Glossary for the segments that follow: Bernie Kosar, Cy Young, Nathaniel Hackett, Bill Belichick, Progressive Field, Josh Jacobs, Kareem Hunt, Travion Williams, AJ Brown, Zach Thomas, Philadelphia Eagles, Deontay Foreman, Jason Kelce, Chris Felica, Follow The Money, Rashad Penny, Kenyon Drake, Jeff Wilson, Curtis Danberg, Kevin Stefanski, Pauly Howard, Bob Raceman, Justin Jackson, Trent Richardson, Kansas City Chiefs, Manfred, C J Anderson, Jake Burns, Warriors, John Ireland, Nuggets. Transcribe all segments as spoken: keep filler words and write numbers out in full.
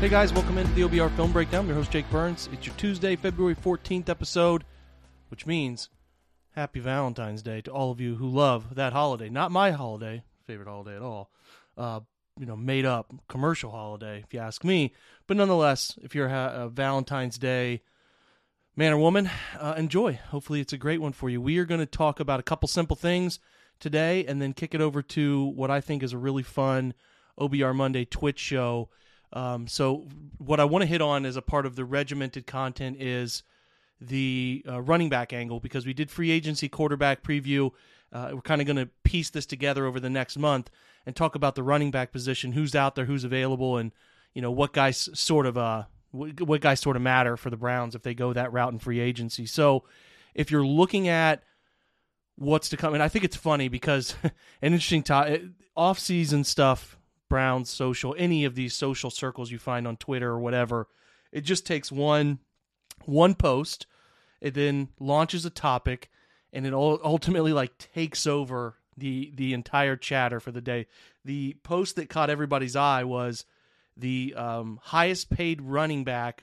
Hey guys, welcome into the O B R Film Breakdown. I'm your host, Jake Burns. It's your Tuesday, February fourteenth episode, which means happy Valentine's Day to all of you who love that holiday. Not my holiday, favorite holiday at all, uh, you know, made up commercial holiday, if you ask me. But nonetheless, if you're a, a Valentine's Day man or woman, uh, enjoy. Hopefully it's a great one for you. We are going to talk about a couple simple things today and then kick it over to what I think is a really fun O B R Monday Twitch show. Um, so what I want to hit on as a part of the regimented content is the uh, running back angle, because we did free agency quarterback preview. Uh, we're kind of going to piece this together over the next month and talk about the running back position, who's out there, who's available, and you know what guys sort of uh what, what guys sort of matter for the Browns if they go that route in free agency. So if you're looking at what's to come, and I think it's funny because an interesting to- off-season stuff. Browns social, any of these social circles you find on Twitter or whatever, it just takes one one post, it then launches a topic, and it ultimately like takes over the the entire chatter for the day. The post that caught everybody's eye was the um, highest paid running back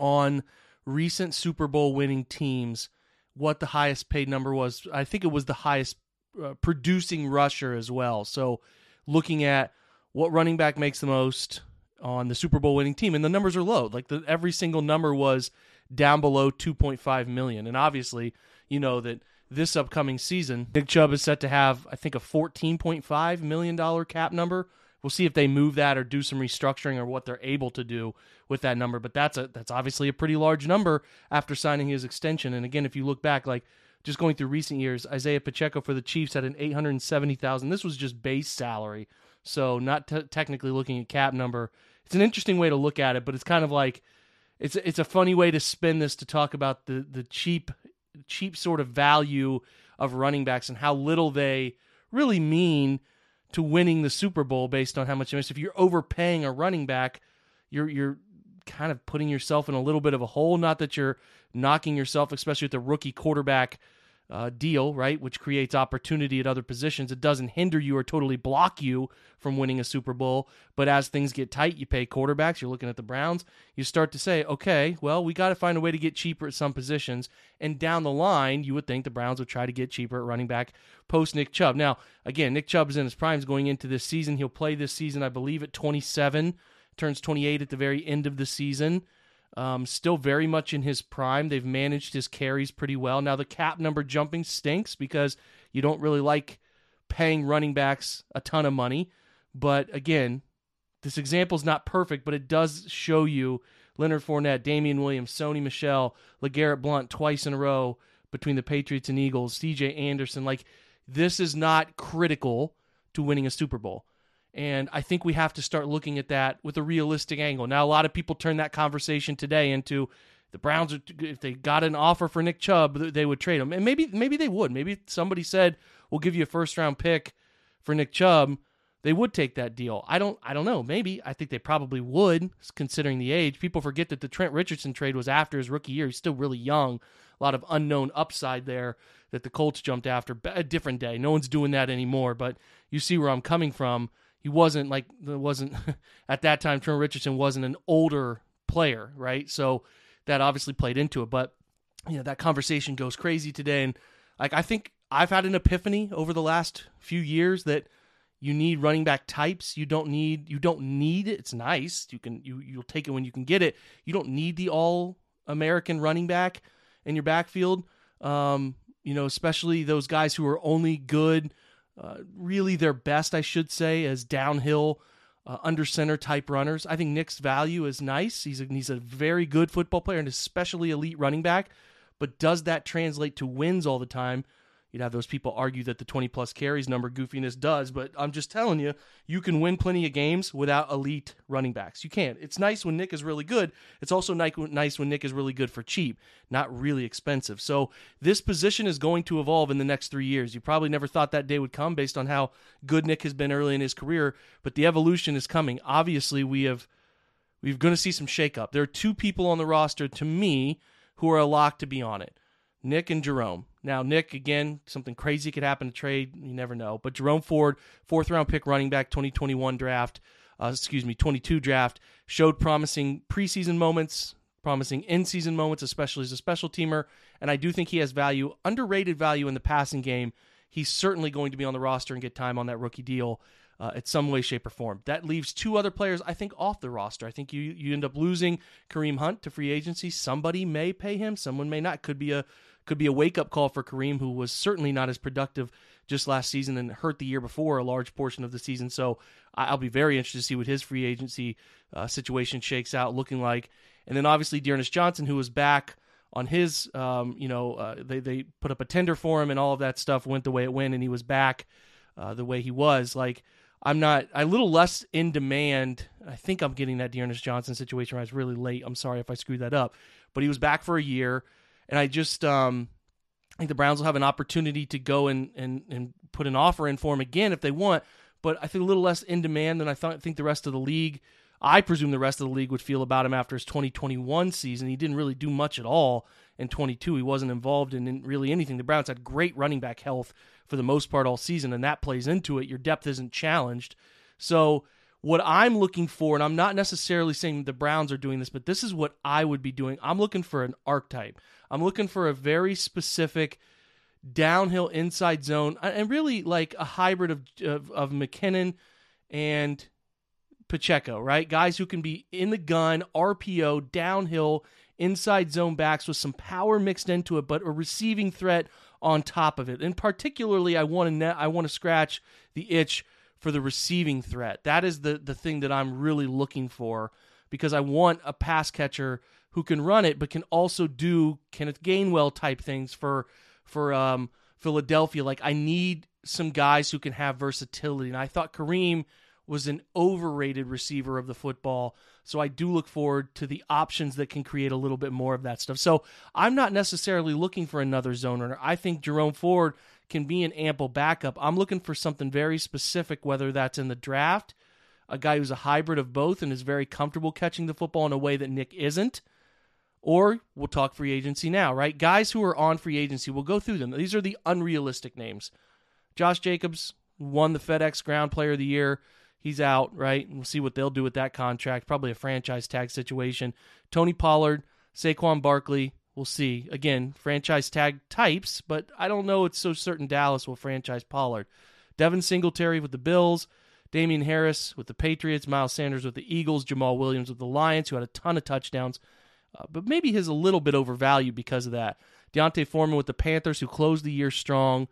on recent Super Bowl winning teams. What the highest paid number was, I think it was the highest uh, producing rusher as well. So looking at what running back makes the most on the Super Bowl winning team. And the numbers are low. Like the, every single number was down below two point five million. And obviously, you know that this upcoming season, Nick Chubb is set to have, I think, a fourteen point five million dollars cap number. We'll see if they move that or do some restructuring or what they're able to do with that number. But that's a, that's obviously a pretty large number after signing his extension. And again, if you look back, like just going through recent years, Isaiah Pacheco for the Chiefs had an eight hundred seventy thousand dollars. This was just base salary. So not t- technically looking at cap number. It's an interesting way to look at it, but it's kind of like, it's it's a funny way to spin this to talk about the the cheap cheap sort of value of running backs and how little they really mean to winning the Super Bowl based on how much you miss. If you're overpaying a running back, you're you're kind of putting yourself in a little bit of a hole. Not that you're knocking yourself, especially with the rookie quarterback Uh, deal, right, which creates opportunity at other positions. It doesn't hinder you or totally block you from winning a Super Bowl, but as things get tight, you pay quarterbacks, you're looking at the Browns, you start to say, okay, well, we got to find a way to get cheaper at some positions, and down the line, you would think the Browns would try to get cheaper at running back post-Nick Chubb. Now, again, Nick Chubb is in his primes going into this season. He'll play this season, I believe, at twenty-seven, turns twenty-eight at the very end of the season. Um, still very much in his prime. They've managed his carries pretty well. Now the cap number jumping stinks because you don't really like paying running backs a ton of money. But again, this example is not perfect, but it does show you Leonard Fournette, Damian Williams, Sony Michel, LeGarrette Blount twice in a row between the Patriots and Eagles, C J Anderson. Like this is not critical to winning a Super Bowl. And I think we have to start looking at that with a realistic angle. Now, a lot of people turn that conversation today into the Browns, are, if they got an offer for Nick Chubb, they would trade him. And maybe maybe they would. Maybe somebody said, we'll give you a first-round pick for Nick Chubb. They would take that deal. I don't I don't know. Maybe. I think they probably would, considering the age. People forget that the Trent Richardson trade was after his rookie year. He's still really young. A lot of unknown upside there that the Colts jumped after. A different day. No one's doing that anymore, but you see where I'm coming from. He wasn't like, wasn't at that time, Trent Richardson wasn't an older player, right? So that obviously played into it. But, you know, that conversation goes crazy today. And, like, I think I've had an epiphany over the last few years that you need running back types. You don't need, you don't need it. It's nice. You can, you, you'll take it when you can get it. You don't need the all-American running back in your backfield. Um, you know, especially those guys who are only good, Uh, really their best, I should say, as downhill, uh, under center type runners. I think Nick's value is nice. He's a, he's a very good football player and especially elite running back. But does that translate to wins all the time? You'd have those people argue that the twenty-plus carries number goofiness does, but I'm just telling you, you can win plenty of games without elite running backs. You can't. It's nice when Nick is really good. It's also nice when Nick is really good for cheap, not really expensive. So this position is going to evolve in the next three years. You probably never thought that day would come based on how good Nick has been early in his career, but the evolution is coming. Obviously, we have, we're going to see some shakeup. There are two people on the roster, to me, who are a lock to be on it. Nick and Jerome. Now, Nick, again, something crazy could happen to trade. You never know. But Jerome Ford, fourth-round pick running back, twenty twenty-one draft, uh, excuse me, twenty-two draft, showed promising preseason moments, promising in-season moments, especially as a special teamer. And I do think he has value, underrated value in the passing game. He's certainly going to be on the roster and get time on that rookie deal uh, in some way, shape, or form. That leaves two other players, I think, off the roster. I think you you end up losing Kareem Hunt to free agency. Somebody may pay him. Someone may not. Could be a... Could be a wake-up call for Kareem, who was certainly not as productive just last season and hurt the year before a large portion of the season. So I'll be very interested to see what his free agency uh, situation shakes out looking like. And then obviously De'arnest Johnson, who was back on his, um, you know, uh, they, they put up a tender for him and all of that stuff went the way it went, and he was back uh, the way he was. Like, I'm not – a little less in demand. I think I'm getting that De'arnest Johnson situation right. It's really late. I'm sorry if I screwed that up. But he was back for a year. And I just um, think the Browns will have an opportunity to go and, and, and put an offer in for him again if they want. But I think a little less in demand than I th- think the rest of the league, I presume the rest of the league would feel about him after his twenty twenty-one season. He didn't really do much at all in twenty-two. He wasn't involved in really anything. The Browns had great running back health for the most part all season, and that plays into it. Your depth isn't challenged. So what I'm looking for, and I'm not necessarily saying the Browns are doing this, but this is what I would be doing. I'm looking for an archetype. I'm looking for a very specific downhill inside zone, and really like a hybrid of of, of McKinnon and Pacheco, right? Guys who can be in the gun, R P O, downhill, inside zone backs with some power mixed into it, but a receiving threat on top of it. And particularly, I want to net, I want to scratch the itch for the receiving threat. That is the, the thing that I'm really looking for, because I want a pass catcher who can run it, but can also do Kenneth Gainwell type things for, for um, Philadelphia. Like, I need some guys who can have versatility. And I thought Kareem was an overrated receiver of the football. So I do look forward to the options that can create a little bit more of that stuff. So I'm not necessarily looking for another zone runner. I think Jerome Ford can be an ample backup. I'm looking for something very specific, whether that's in the draft, a guy who's a hybrid of both and is very comfortable catching the football in a way that Nick isn't, or we'll talk free agency now, right? Guys who are on free agency, we'll go through them. These are the unrealistic names. Josh Jacobs won the FedEx Ground Player of the Year. He's out, right? We'll see what they'll do with that contract. Probably a franchise tag situation. Tony Pollard, Saquon Barkley, we'll see. Again, franchise tag types, but I don't know it's so certain Dallas will franchise Pollard. Devin Singletary with the Bills, Damian Harris with the Patriots, Miles Sanders with the Eagles, Jamal Williams with the Lions, who had a ton of touchdowns, uh, but maybe his a little bit overvalued because of that. Deontay Foreman with the Panthers, who closed the year strong,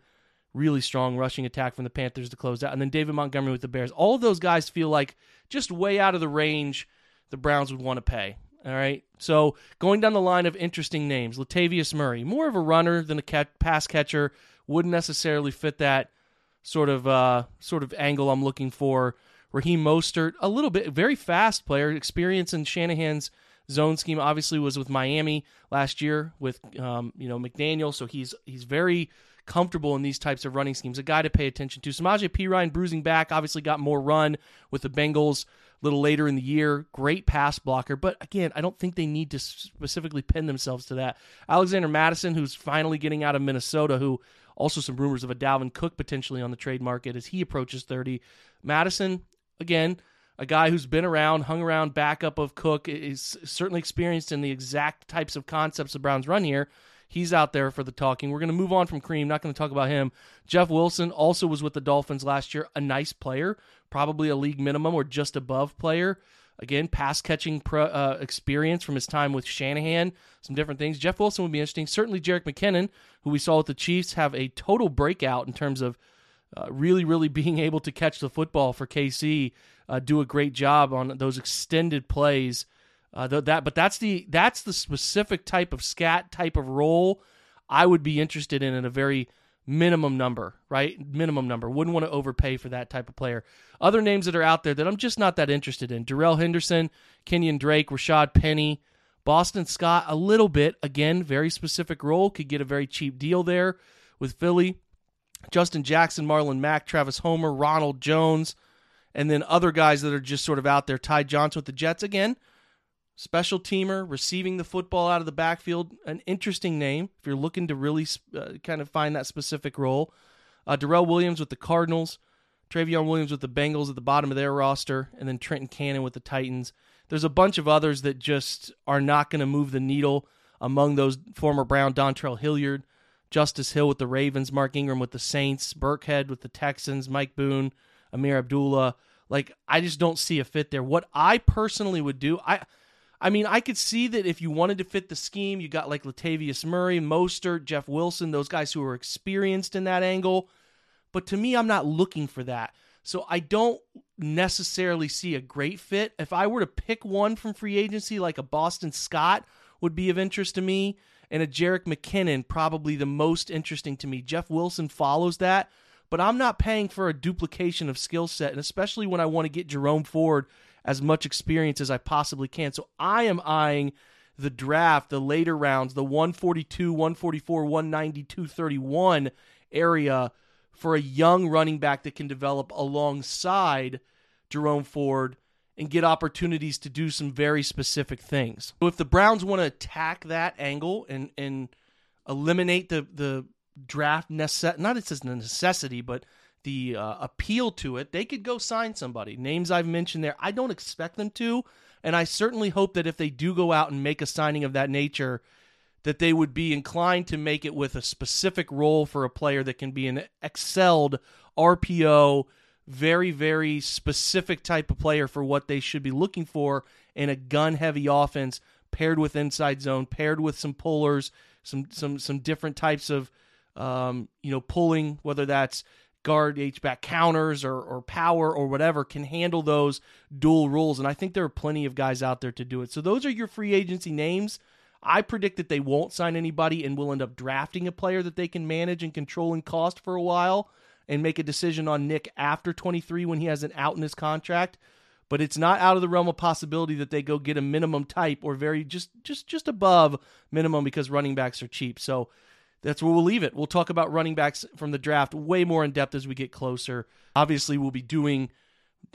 really strong rushing attack from the Panthers to close out, and then David Montgomery with the Bears. All of those guys feel like just way out of the range the Browns would want to pay. All right, so going down the line of interesting names, Latavius Murray, more of a runner than a cat, pass catcher, wouldn't necessarily fit that sort of uh, sort of angle I'm looking for. Raheem Mostert, a little bit, very fast player, experience in Shanahan's zone scheme obviously was with Miami last year with um, you know McDaniel, so he's he's very comfortable in these types of running schemes. A guy to pay attention to. Samaje Perine, bruising back, obviously got more run with the Bengals a little later in the year. Great pass blocker, but again, I don't think they need to specifically pin themselves to that. Alexander Mattison, who's finally getting out of Minnesota, who also some rumors of a Dalvin Cook potentially on the trade market as he approaches thirty. Mattison, again, a guy who's been around, hung around, backup of Cook, is certainly experienced in the exact types of concepts the Browns run here. He's out there for the talking. We're going to move on from Kareem. Not going to talk about him. Jeff Wilson also was with the Dolphins last year. A nice player, probably a league minimum or just above player. Again, pass-catching pro, uh, experience from his time with Shanahan, some different things. Jeff Wilson would be interesting. Certainly Jerick McKinnon, who we saw with the Chiefs, have a total breakout in terms of Uh, really, really being able to catch the football for K C, uh, do a great job on those extended plays. Uh, th- that, but that's the that's the specific type of scat type of role I would be interested in at a very minimum number, right? Minimum number. Wouldn't want to overpay for that type of player. Other names that are out there that I'm just not that interested in: Darrell Henderson, Kenyon Drake, Rashad Penny, Boston Scott. A little bit, again, very specific role. Could get a very cheap deal there with Philly. Justin Jackson, Marlon Mack, Travis Homer, Ronald Jones, and then other guys that are just sort of out there. Ty Johnson with the Jets again. Special teamer, receiving the football out of the backfield. An interesting name if you're looking to really uh, kind of find that specific role. Uh, Darrell Williams with the Cardinals. Travion Williams with the Bengals at the bottom of their roster. And then Trenton Cannon with the Titans. There's a bunch of others that just are not going to move the needle among those former Brown. Dontrell Hilliard. Justice Hill with the Ravens, Mark Ingram with the Saints, Burkhead with the Texans, Mike Boone, Amir Abdullah. Like, I just don't see a fit there. What I personally would do, I I mean, I could see that if you wanted to fit the scheme, you got like Latavius Murray, Mostert, Jeff Wilson, those guys who are experienced in that angle. But to me, I'm not looking for that. So I don't necessarily see a great fit. If I were to pick one from free agency, like a Boston Scott would be of interest to me. And a Jerick McKinnon, probably the most interesting to me. Jeff Wilson follows that, but I'm not paying for a duplication of skill set, and especially when I want to get Jerome Ford as much experience as I possibly can. So I am eyeing the draft, the later rounds, the one forty-two, one forty-four, one ninety-two, thirty-one area for a young running back that can develop alongside Jerome Ford and get opportunities to do some very specific things. So if the Browns want to attack that angle and and eliminate the the draft necess not it's just a necessity, but the uh, appeal to it, they could go sign somebody. Names I've mentioned there, I don't expect them to, and I certainly hope that if they do go out and make a signing of that nature, that they would be inclined to make it with a specific role for a player that can be an excelled R P O. Very, very specific type of player for what they should be looking for in a gun-heavy offense, paired with inside zone, paired with some pullers, some some some different types of um, you know pulling, whether that's guard, H-back counters, or or power or whatever, can handle those dual roles. And I think there are plenty of guys out there to do it. So those are your free agency names. I predict that they won't sign anybody and will end up drafting a player that they can manage and control and cost for a while, and make a decision on Nick after twenty-three when he has an out in his contract. But it's not out of the realm of possibility that they go get a minimum type or very just just just above minimum, because running backs are cheap. So that's where we'll leave it. We'll talk about running backs from the draft way more in depth as we get closer. Obviously, we'll be doing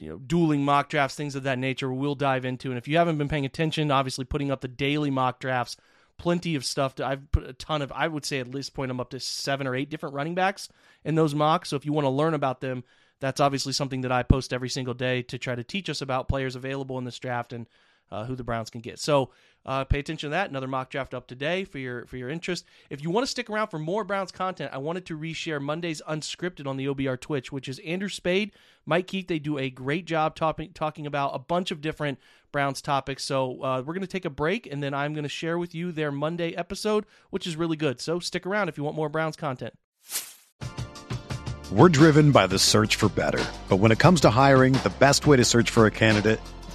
you know dueling mock drafts, things of that nature we'll dive into. And if you haven't been paying attention, obviously putting up the daily mock drafts, plenty of stuff. To, I've put a ton of, I would say at this point, I'm up to seven or eight different running backs in those mocks. So if you want to learn about them, that's obviously something that I post every single day to try to teach us about players available in this draft and uh, who the Browns can get. So uh, pay attention to that. Another mock draft up today for your, for your interest. If you want to stick around for more Browns content, I wanted to reshare Monday's Unscripted on the O B R Twitch, which is Andrew Spade, Mike Keith. They do a great job talking, talking about a bunch of different Browns topics. So uh, we're going to take a break, and then I'm going to share with you their Monday episode, which is really good. So stick around if you want more Browns content. We're driven by the search for better. But when it comes to hiring, the best way to search for a candidate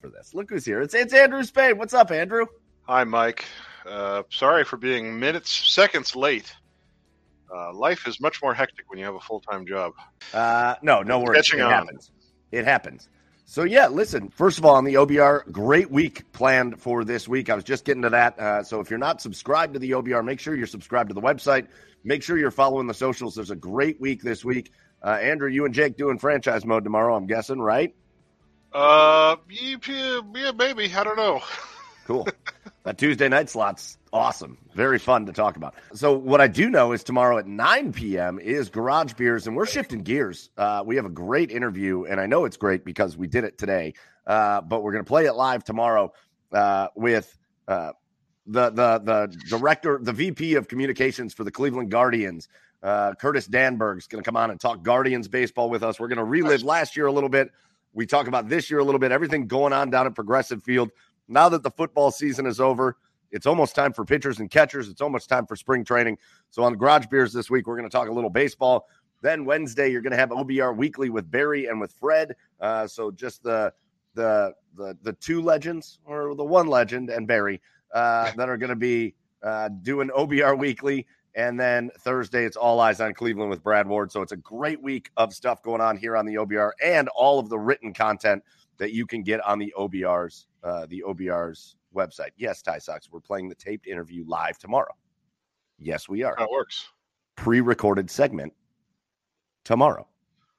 For this. Look who's here. It's it's Andrew Spade. What's up, Andrew? Hi, Mike. Uh, sorry for being minutes, seconds late. Uh, life is much more hectic when you have a full-time job. Uh, no, no worries. Catching it on. happens. It happens. So, yeah, listen, first of all, on the O B R, great week planned for this week. I was just getting to that. Uh, so if you're not subscribed to the O B R, make sure you're subscribed to the website. Make sure you're following the socials. There's a great week this week. Uh, Andrew, you and Jake doing franchise mode tomorrow, I'm guessing, right? Uh, yeah, maybe. I don't know. Cool. That Tuesday night slot's awesome. Very fun to talk about. So what I do know is tomorrow at nine p.m. is Garage Beers, and we're shifting gears. Uh, we have a great interview, and I know it's great because we did it today, uh, but we're going to play it live tomorrow uh, with uh, the, the, the director, the V P of communications for the Cleveland Guardians. Uh, Curtis Danberg's going to come on and talk Guardians baseball with us. We're going to relive last year a little bit. We talk about this year a little bit, everything going on down at Progressive Field. Now that the football season is over, it's almost time for pitchers and catchers. It's almost time for spring training. So on Garage Beers this week, we're going to talk a little baseball. Then Wednesday, you're going to have O B R Weekly with Barry and with Fred. Uh, so just the, the the the two legends, or the one legend and Barry, uh, that are going to be uh, doing O B R Weekly. And then Thursday, it's All Eyes on Cleveland with Brad Ward. So it's a great week of stuff going on here on the O B R and all of the written content that you can get on the O B R's uh, the O B R's website. Yes, Ty Sox, we're playing the taped interview live tomorrow. Yes, we are. That works. Pre-recorded segment tomorrow.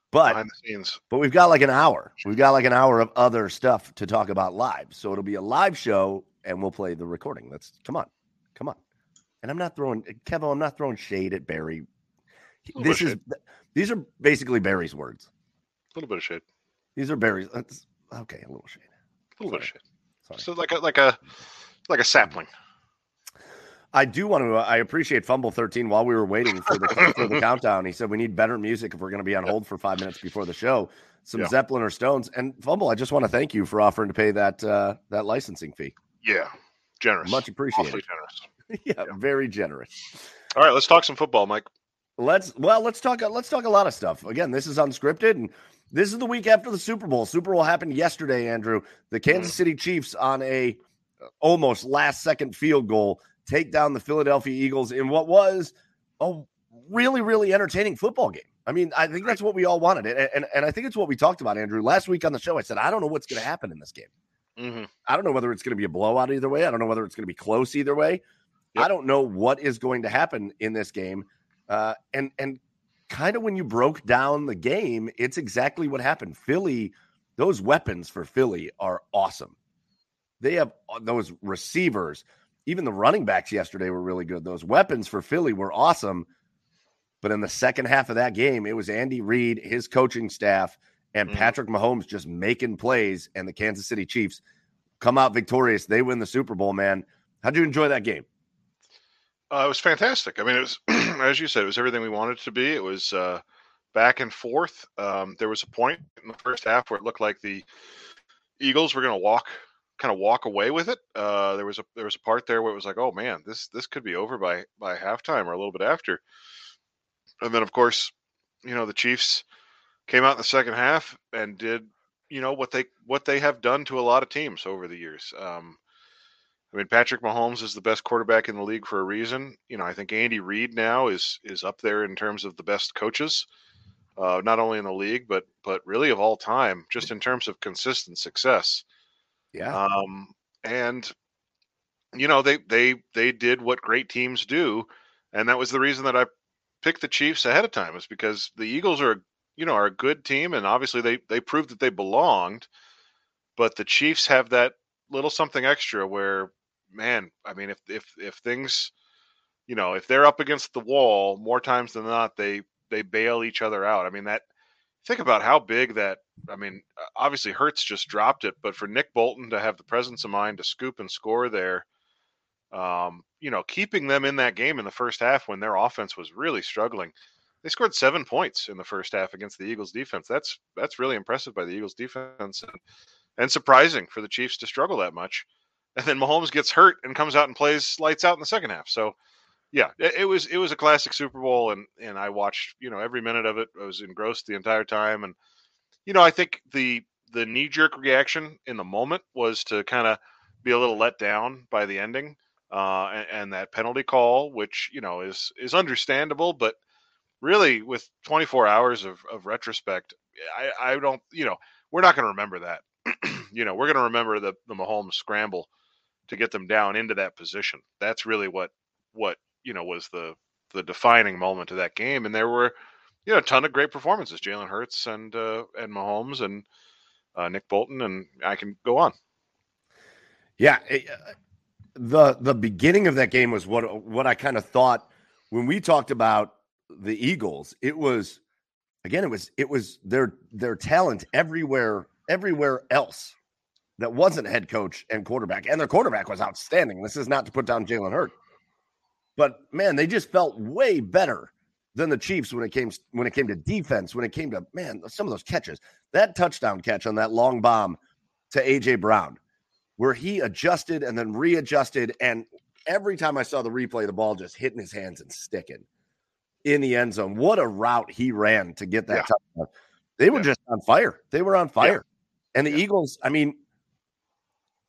But, behind the scenes. But we've got like an hour. We've got like an hour of other stuff to talk about live. So it'll be a live show, and we'll play the recording. Let's come on. Come on. And I'm not throwing, Kevo, I'm not throwing shade at Barry. This is, these are basically Barry's words. A little bit of shade. These are Barry's. That's, okay, a little shade. A little Sorry. bit of shade. Sorry. So like a, like a, like a sapling. I do want to, uh, I appreciate Fumble thirteen. While we were waiting for the, for the countdown, he said, we need better music if we're going to be on hold for five minutes before the show. Some yeah. Zeppelin or Stones. And Fumble, I just want to thank you for offering to pay that, uh, that licensing fee. Yeah. Generous. Much appreciated. Awfully generous. Yeah, yeah, very generous. All right, let's talk some football, Mike. Let's well, let's talk. Let's talk a lot of stuff. Again, this is unscripted, and this is the week after the Super Bowl. Super Bowl happened yesterday, Andrew. The Kansas City Chiefs, on a almost last-second field goal, take down the Philadelphia Eagles in what was a really, really entertaining football game. I mean, I think that's what we all wanted. And, and, and I think it's what we talked about, Andrew. Last week on the show, I said, I don't know what's going to happen in this game. Mm-hmm. I don't know whether it's going to be a blowout either way. I don't know whether it's going to be close either way. Yep. I don't know what is going to happen in this game. Uh, and and kind of when you broke down the game, it's exactly what happened. Philly, those weapons for Philly are awesome. They have those receivers. Even the running backs yesterday were really good. Those weapons for Philly were awesome. But in the second half of that game, it was Andy Reid, his coaching staff, and mm-hmm. Patrick Mahomes just making plays, and the Kansas City Chiefs come out victorious. They win the Super Bowl, man. How'd you enjoy that game? Uh, it was fantastic. I mean, it was, as you said, it was everything we wanted it to be. It was uh, back and forth. Um, there was a point in the first half where it looked like the Eagles were going to walk, kind of walk away with it. Uh, there was a there was a part there where it was like, oh man, this this could be over by by halftime or a little bit after. And then, of course, you know, the Chiefs came out in the second half and did, you know, what they what they have done to a lot of teams over the years. Um, I mean, Patrick Mahomes is the best quarterback in the league for a reason. You know, I think Andy Reid now is is up there in terms of the best coaches, uh, not only in the league, but but really of all time, just in terms of consistent success. Yeah. Um, and, you know, they they they did what great teams do. And that was the reason that I pick the Chiefs ahead of time, is because the Eagles are, you know, are a good team, and obviously they they proved that they belonged, but the Chiefs have that little something extra where, man, I mean, if if if things, you know, if they're up against the wall more times than not, they they bail each other out. I mean, that, think about how big that, I mean, obviously Hurts just dropped it, but for Nick Bolton to have the presence of mind to scoop and score there, um, you know, keeping them in that game in the first half when their offense was really struggling. They scored seven points in the first half against the Eagles defense. That's that's really impressive by the Eagles defense, and, and surprising for the Chiefs to struggle that much. And then Mahomes gets hurt and comes out and plays lights out in the second half. So, yeah, it, it was it was a classic Super Bowl, and and I watched, you know, every minute of it. I was engrossed the entire time, and, you know, I think the the knee-jerk reaction in the moment was to kind of be a little let down by the ending. Uh, and, and that penalty call, which, you know, is, is understandable, but really with twenty-four hours of, of retrospect, I, I don't, you know, we're not going to remember that. You know, we're going to remember the, the Mahomes scramble to get them down into that position. That's really what, what, you know, was the, the defining moment of that game. And there were, you know, a ton of great performances, Jalen Hurts and, uh, and Mahomes and, uh, Nick Bolton, and I can go on. Yeah. It, uh... The the beginning of that game was what what I kind of thought when we talked about the Eagles. It was, again, it was it was their their talent everywhere everywhere else that wasn't head coach and quarterback, and their quarterback was outstanding. This is not to put down Jalen Hurts, but man, they just felt way better than the Chiefs when it came when it came to defense. When it came to, man, some of those catches, that touchdown catch on that long bomb to A J Brown, where he adjusted and then readjusted. And every time I saw the replay, the ball just hitting his hands and sticking in the end zone. What a route he ran to get that yeah. touchdown. They were yeah. just on fire. They were on fire. Yeah. And the yeah. Eagles, I mean,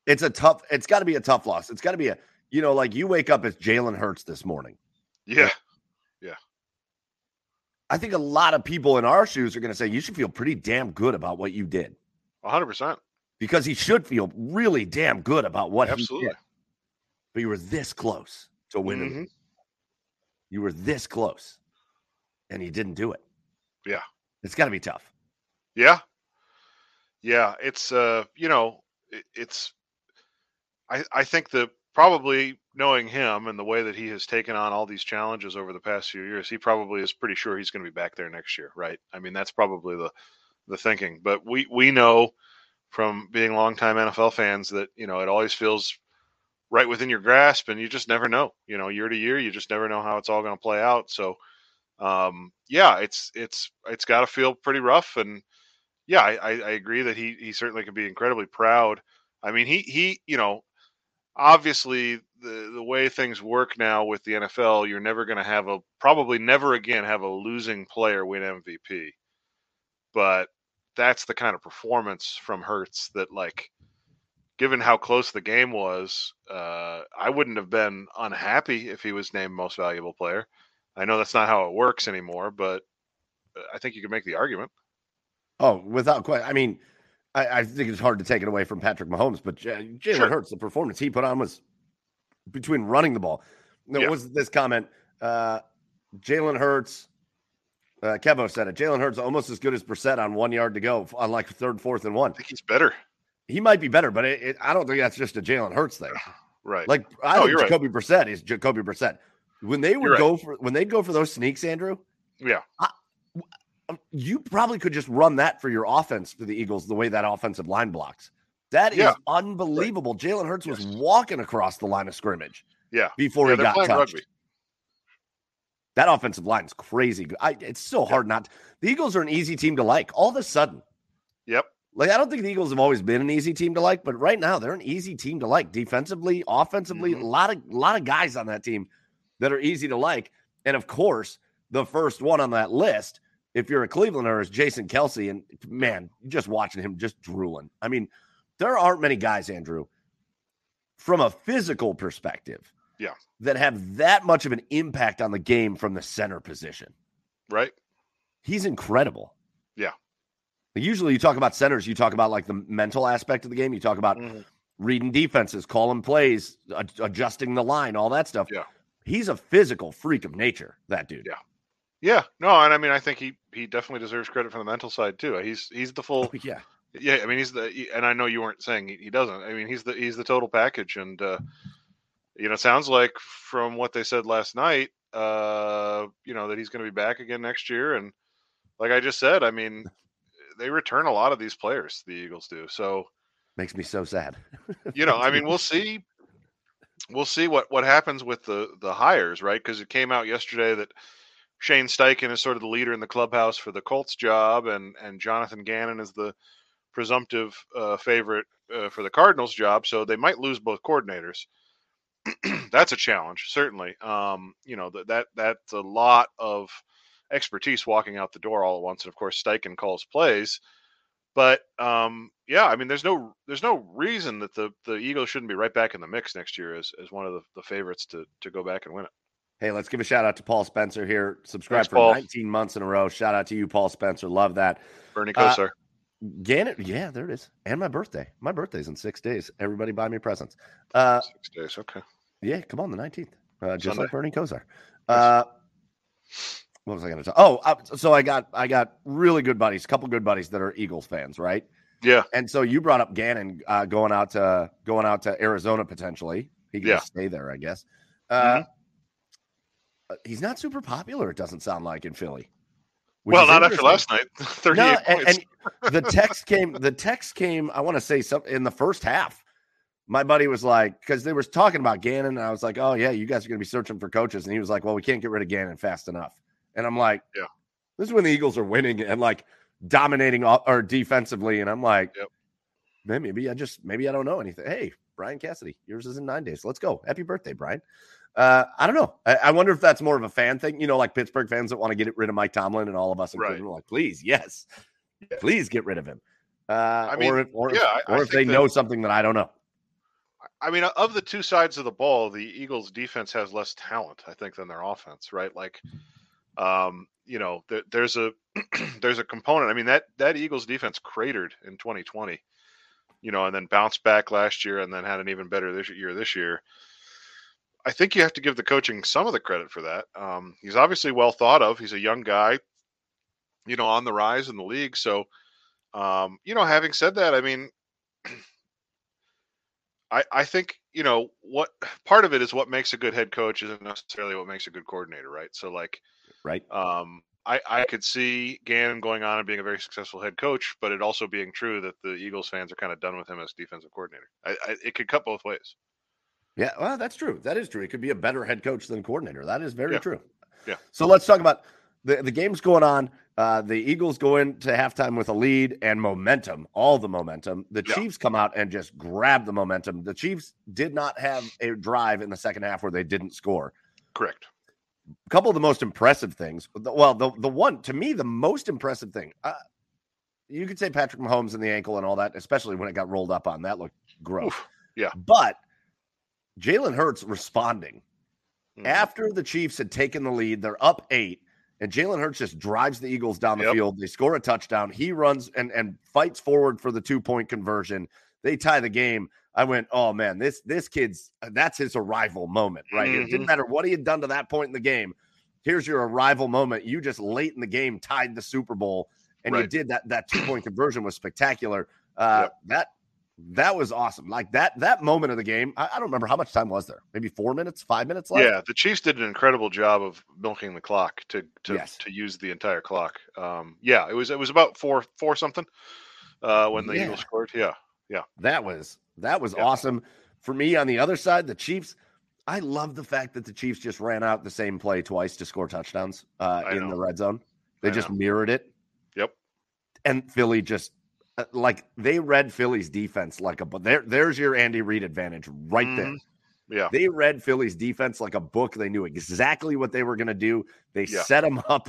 it's a tough, it's got to be a tough loss. It's got to be a, you know, like you wake up as Jalen Hurts this morning. Yeah. Yeah. I think a lot of people in our shoes are going to say, you should feel pretty damn good about what you did. one hundred percent. Because he should feel really damn good about what Absolutely. he did. But you were this close to winning. Mm-hmm. You were this close, and you didn't do it. Yeah. It's got to be tough. Yeah. Yeah, it's, uh, you know, it, it's – I I think that probably knowing him and the way that he has taken on all these challenges over the past few years, he probably is pretty sure he's going to be back there next year, right? I mean, that's probably the, the thinking. But we, we know – from being longtime N F L fans that, you know, it always feels right within your grasp, and you just never know, you know, year to year, you just never know how it's all going to play out. So, um, yeah, it's, it's, it's got to feel pretty rough. And yeah, I, I agree that he, he certainly can be incredibly proud. I mean, he, he, you know, obviously the, the way things work now with the N F L, you're never going to have a, probably never again have a losing player win M V P, but that's the kind of performance from Hurts that, like, given how close the game was, uh, I wouldn't have been unhappy if he was named most valuable player. I know that's not how it works anymore, but I think you can make the argument. Oh, without question. I mean, I, I think it's hard to take it away from Patrick Mahomes, but Jalen sure. Hurts, the performance he put on was between running the ball. There yeah. was this comment, uh, Jalen Hurts, uh, Kevo said it, Jalen Hurts almost as good as Brissett on one yard to go on like third, fourth, and one. I think he's better. He might be better, but it, it, I don't think that's just a Jalen Hurts thing. Right. Like, I oh, think Jacoby right. Brissett is Jacoby Brissett. When they would right. go for, when they'd go for those sneaks, Andrew. Yeah. I, you probably could just run that for your offense for the Eagles, the way that offensive line blocks. That yeah. is unbelievable. Right. Jalen Hurts yes. was walking across the line of scrimmage. Yeah. Before yeah, he got touched. Rugby. That offensive line's crazy. I, it's so yeah. hard not to. The Eagles are an easy team to like all of a sudden. Yep. Like, I don't think the Eagles have always been an easy team to like, but right now they're an easy team to like defensively, offensively, mm-hmm. a lot of, lot of guys on that team that are easy to like. And of course, the first one on that list, if you're a Clevelander, is Jason Kelce. And man, just watching him just drooling. I mean, there aren't many guys, Andrew, from a physical perspective, yeah, that have that much of an impact on the game from the center position. Right. He's incredible. Yeah. Usually you talk about centers, you talk about like the mental aspect of the game. You talk about mm-hmm. reading defenses, calling plays, ad- adjusting the line, all that stuff. Yeah. He's a physical freak of nature, that dude. Yeah. Yeah. No, and I mean, I think he, he definitely deserves credit for the mental side too. He's, he's the full. Oh, yeah. Yeah. I mean, he's the, and I know you weren't saying he, he doesn't. I mean, he's the, he's the total package. And, uh, you know, it sounds like from what they said last night, uh, you know, that he's going to be back again next year. And like I just said, I mean, they return a lot of these players, the Eagles do. So makes me so sad. You know, I mean, we'll see, we'll see what, what happens with the, the hires, right? Cause it came out yesterday that Shane Steichen is sort of the leader in the clubhouse for the Colts job. And, and Jonathan Gannon is the presumptive uh, favorite uh, for the Cardinals job. So they might lose both coordinators. That's a challenge. Certainly. Um, you know, that, that, that's a lot of expertise walking out the door all at once. And of course, Steichen calls plays, but um, yeah, I mean, there's no, there's no reason that the, the Eagles shouldn't be right back in the mix next year as, as one of the, the favorites to, to go back and win it. Hey, let's give a shout out to Paul Spencer here. Subscribe Thanks, for Paul. nineteen months in a row. Shout out to you, Paul Spencer. Love that. Bernie Kosar. Uh, Gannon. Yeah, there it is. And my birthday, my birthday's in six days. Everybody buy me presents. Uh, six days. Okay. Yeah. Come on. The nineteenth, uh, just Sunday. Like Bernie Kosar. Uh, What was I going to talk? Oh, uh, so I got I got really good buddies, a couple good buddies that are Eagles fans, right? Yeah. And so you brought up Gannon uh, going out to going out to Arizona potentially. He can yeah. stay there, I guess. Uh, mm-hmm. He's not super popular. It doesn't sound like in Philly. Well, not after last night. Thirty-eight no, points. And, and the text came. The text came. I want to say something in the first half. My buddy was like, because they were talking about Gannon, and I was like, oh yeah, you guys are going to be searching for coaches, and he was like, well, we can't get rid of Gannon fast enough. And I'm like, yeah, this is when the Eagles are winning and like dominating all, or defensively. And I'm like, yep. man, maybe I just, maybe I don't know anything. Hey, Brian Cassidy, yours is in nine days. Let's go. Happy birthday, Brian. Uh, I don't know. I, I wonder if that's more of a fan thing, you know, like Pittsburgh fans that want to get rid of Mike Tomlin and all of us. Right. We're like, please. Yes. Yeah. Please get rid of him. Uh, I mean, or if, or yeah, if, or I if they that, know something that I don't know. I mean, of the two sides of the ball, the Eagles defense has less talent, I think, than their offense, right? Like, Um, you know, there, there's a there's a component. I mean, that that Eagles defense cratered in twenty twenty, you know, and then bounced back last year, and then had an even better this year this year. I think you have to give the coaching some of the credit for that. Um, he's obviously well thought of. He's a young guy, you know, on the rise in the league. So, um, you know, having said that, I mean, I I think you know what part of it is what makes a good head coach isn't necessarily what makes a good coordinator, right? So, like. Right. Um, I, I could see Gannon going on and being a very successful head coach, but it also being true that the Eagles fans are kind of done with him as defensive coordinator. I, I, it could cut both ways. Yeah, well, that's true. That is true. It could be a better head coach than coordinator. That is very yeah. true. Yeah. So let's talk about the, the game's going on. Uh, the Eagles go into halftime with a lead and momentum, all the momentum. The yeah. Chiefs come out and just grab the momentum. The Chiefs did not have a drive in the second half where they didn't score. Correct. A couple of the most impressive things. Well, the the one, to me, the most impressive thing, uh, you could say Patrick Mahomes in the ankle and all that, especially when it got rolled up on. That looked gross. Oof, yeah. But Jalen Hurts responding Mm-hmm. After the Chiefs had taken the lead, they're up eight, and Jalen Hurts just drives the Eagles down the yep. field. They score a touchdown. He runs and, and fights forward for the two-point conversion. They tie the game. I went, oh, man, this this kid's – that's his arrival moment, right? Mm-hmm. It didn't matter what he had done to that point in the game. Here's your arrival moment. You just late in the game tied the Super Bowl, and right. you did that. That two-point conversion was spectacular. Uh, yep. That that was awesome. Like, that that moment of the game, I, I don't remember how much time was there. Maybe four minutes, five minutes left? Yeah, the Chiefs did an incredible job of milking the clock to to, yes. to use the entire clock. Um, yeah, it was it was about four, four something uh, when the yeah. Eagles scored. Yeah, yeah. That was – That was yeah. awesome. For me, on the other side, the Chiefs, I love the fact that the Chiefs just ran out the same play twice to score touchdowns uh, in know. the red zone. They I just know. mirrored it. Yep. And Philly just, like, they read Philly's defense like a book. There, there's your Andy Reid advantage right mm. there. Yeah. They read Philly's defense like a book. They knew exactly what they were going to do. They yeah. set them up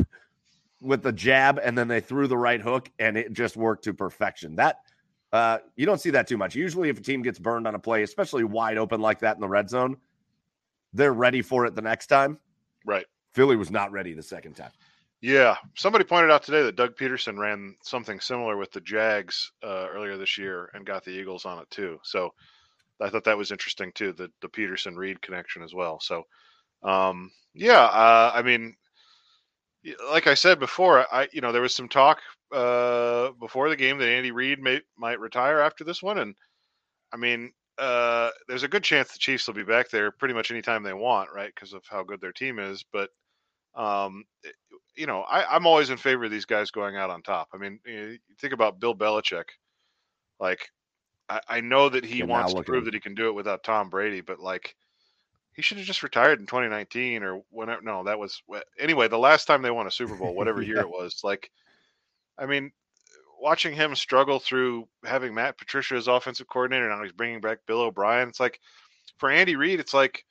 with the jab, and then they threw the right hook, and it just worked to perfection. That Uh, you don't see that too much. Usually if a team gets burned on a play, especially wide open like that in the red zone, they're ready for it the next time. Right. Philly was not ready the second time. Yeah. Somebody pointed out today that Doug Peterson ran something similar with the Jags uh, earlier this year and got the Eagles on it too. So I thought that was interesting too, the, the Peterson-Reed connection as well. So, um, yeah, uh, I mean, like I said before, I you know, there was some talk uh, before the game that Andy Reid may, might retire after this one. And, I mean, uh, there's a good chance the Chiefs will be back there pretty much any time they want, right, because of how good their team is. But, um, it, you know, I, I'm always in favor of these guys going out on top. I mean, you know, you think about Bill Belichick. Like, I, I know that he You're wants to prove that he can do it without Tom Brady, but, like, he should have just retired in twenty nineteen or whenever. No, that was anyway, the last time they won a Super Bowl, whatever yeah. year it was. Like, I mean, watching him struggle through having Matt Patricia as offensive coordinator. Now he's bringing back Bill O'Brien. It's like for Andy Reid, it's like,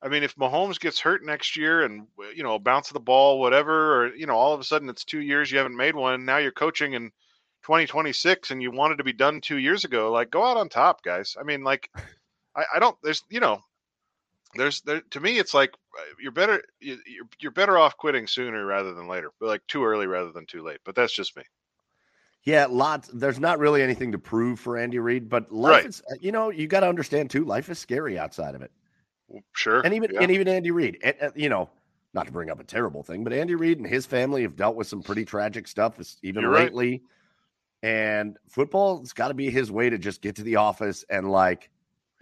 I mean, if Mahomes gets hurt next year and, you know, bounce of the ball, whatever, or, you know, all of a sudden it's two years, you haven't made one. Now you're coaching in twenty twenty-six and you wanted to be done two years ago. Like, go out on top, guys. I mean, like, I, I don't, there's, you know, There's there to me, it's like you're better you're you're better off quitting sooner rather than later, but like too early rather than too late. But that's just me. Yeah, lots. There's not really anything to prove for Andy Reid, but life right. is, you know, you got to understand too. Life is scary outside of it. Sure, and even yeah. and even Andy Reid, and, you know, not to bring up a terrible thing, but Andy Reid and his family have dealt with some pretty tragic stuff, even you're lately. Right. And football, it's got to be his way to just get to the office and like,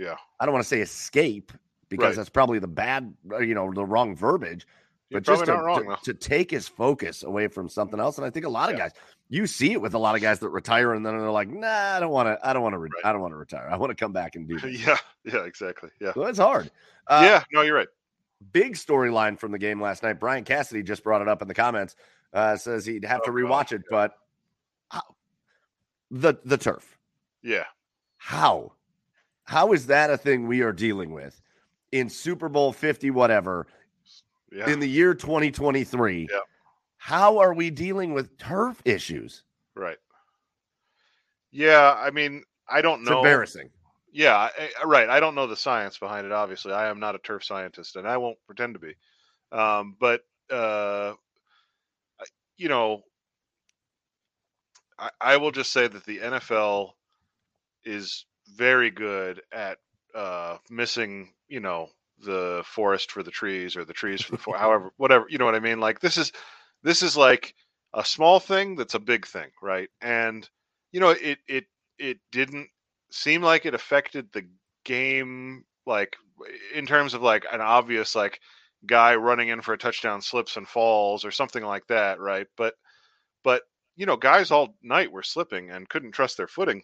yeah, I don't want to say escape. Because right. that's probably the bad, you know, the wrong verbiage. You're but just to, wrong, to, to take his focus away from something else, and I think a lot of yeah. guys, you see it with a lot of guys that retire, and then they're like, "Nah, I don't want to. I don't want to. Re- right. I don't want to retire. I want to come back and do this." yeah, yeah, exactly. Yeah, so it's hard. Uh, yeah, no, you're right. Big storyline from the game last night. Brian Cassidy just brought it up in the comments. Uh, says he'd have oh, to rewatch oh, it, yeah. but how? the the turf. Yeah. How? How is that a thing we are dealing with? In Super Bowl fifty, whatever, yeah. in the year twenty twenty-three, yeah. how are we dealing with turf issues? Right. Yeah, I mean, I don't it's know. It's embarrassing. Yeah, I, right. I don't know the science behind it, obviously. I am not a turf scientist, and I won't pretend to be. Um, but, uh, you know, I, I will just say that the N F L is very good at uh, missing – you know, the forest for the trees or the trees for the forest, however, whatever, you know what I mean? Like this is, this is like a small thing. That's a big thing. Right. And, you know, it, it, it didn't seem like it affected the game. Like in terms of like an obvious, like guy running in for a touchdown slips and falls or something like that. Right. But, but, you know, guys all night were slipping and couldn't trust their footing.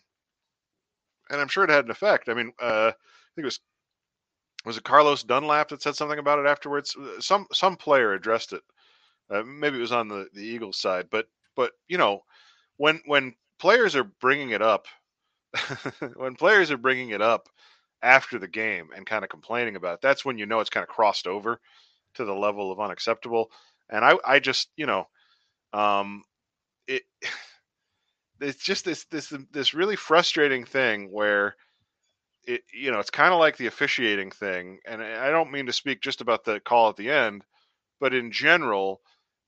And I'm sure it had an effect. I mean, uh, I think it was, Was it Carlos Dunlap that said something about it afterwards? Some some player addressed it. Uh, maybe it was on the, the Eagles side, but but you know, when when players are bringing it up, when players are bringing it up after the game and kind of complaining about it, that's when you know it's kind of crossed over to the level of unacceptable. And I I just you know, um, it it's just this this this really frustrating thing where it, you know, it's kind of like the officiating thing. And I don't mean to speak just about the call at the end, but in general,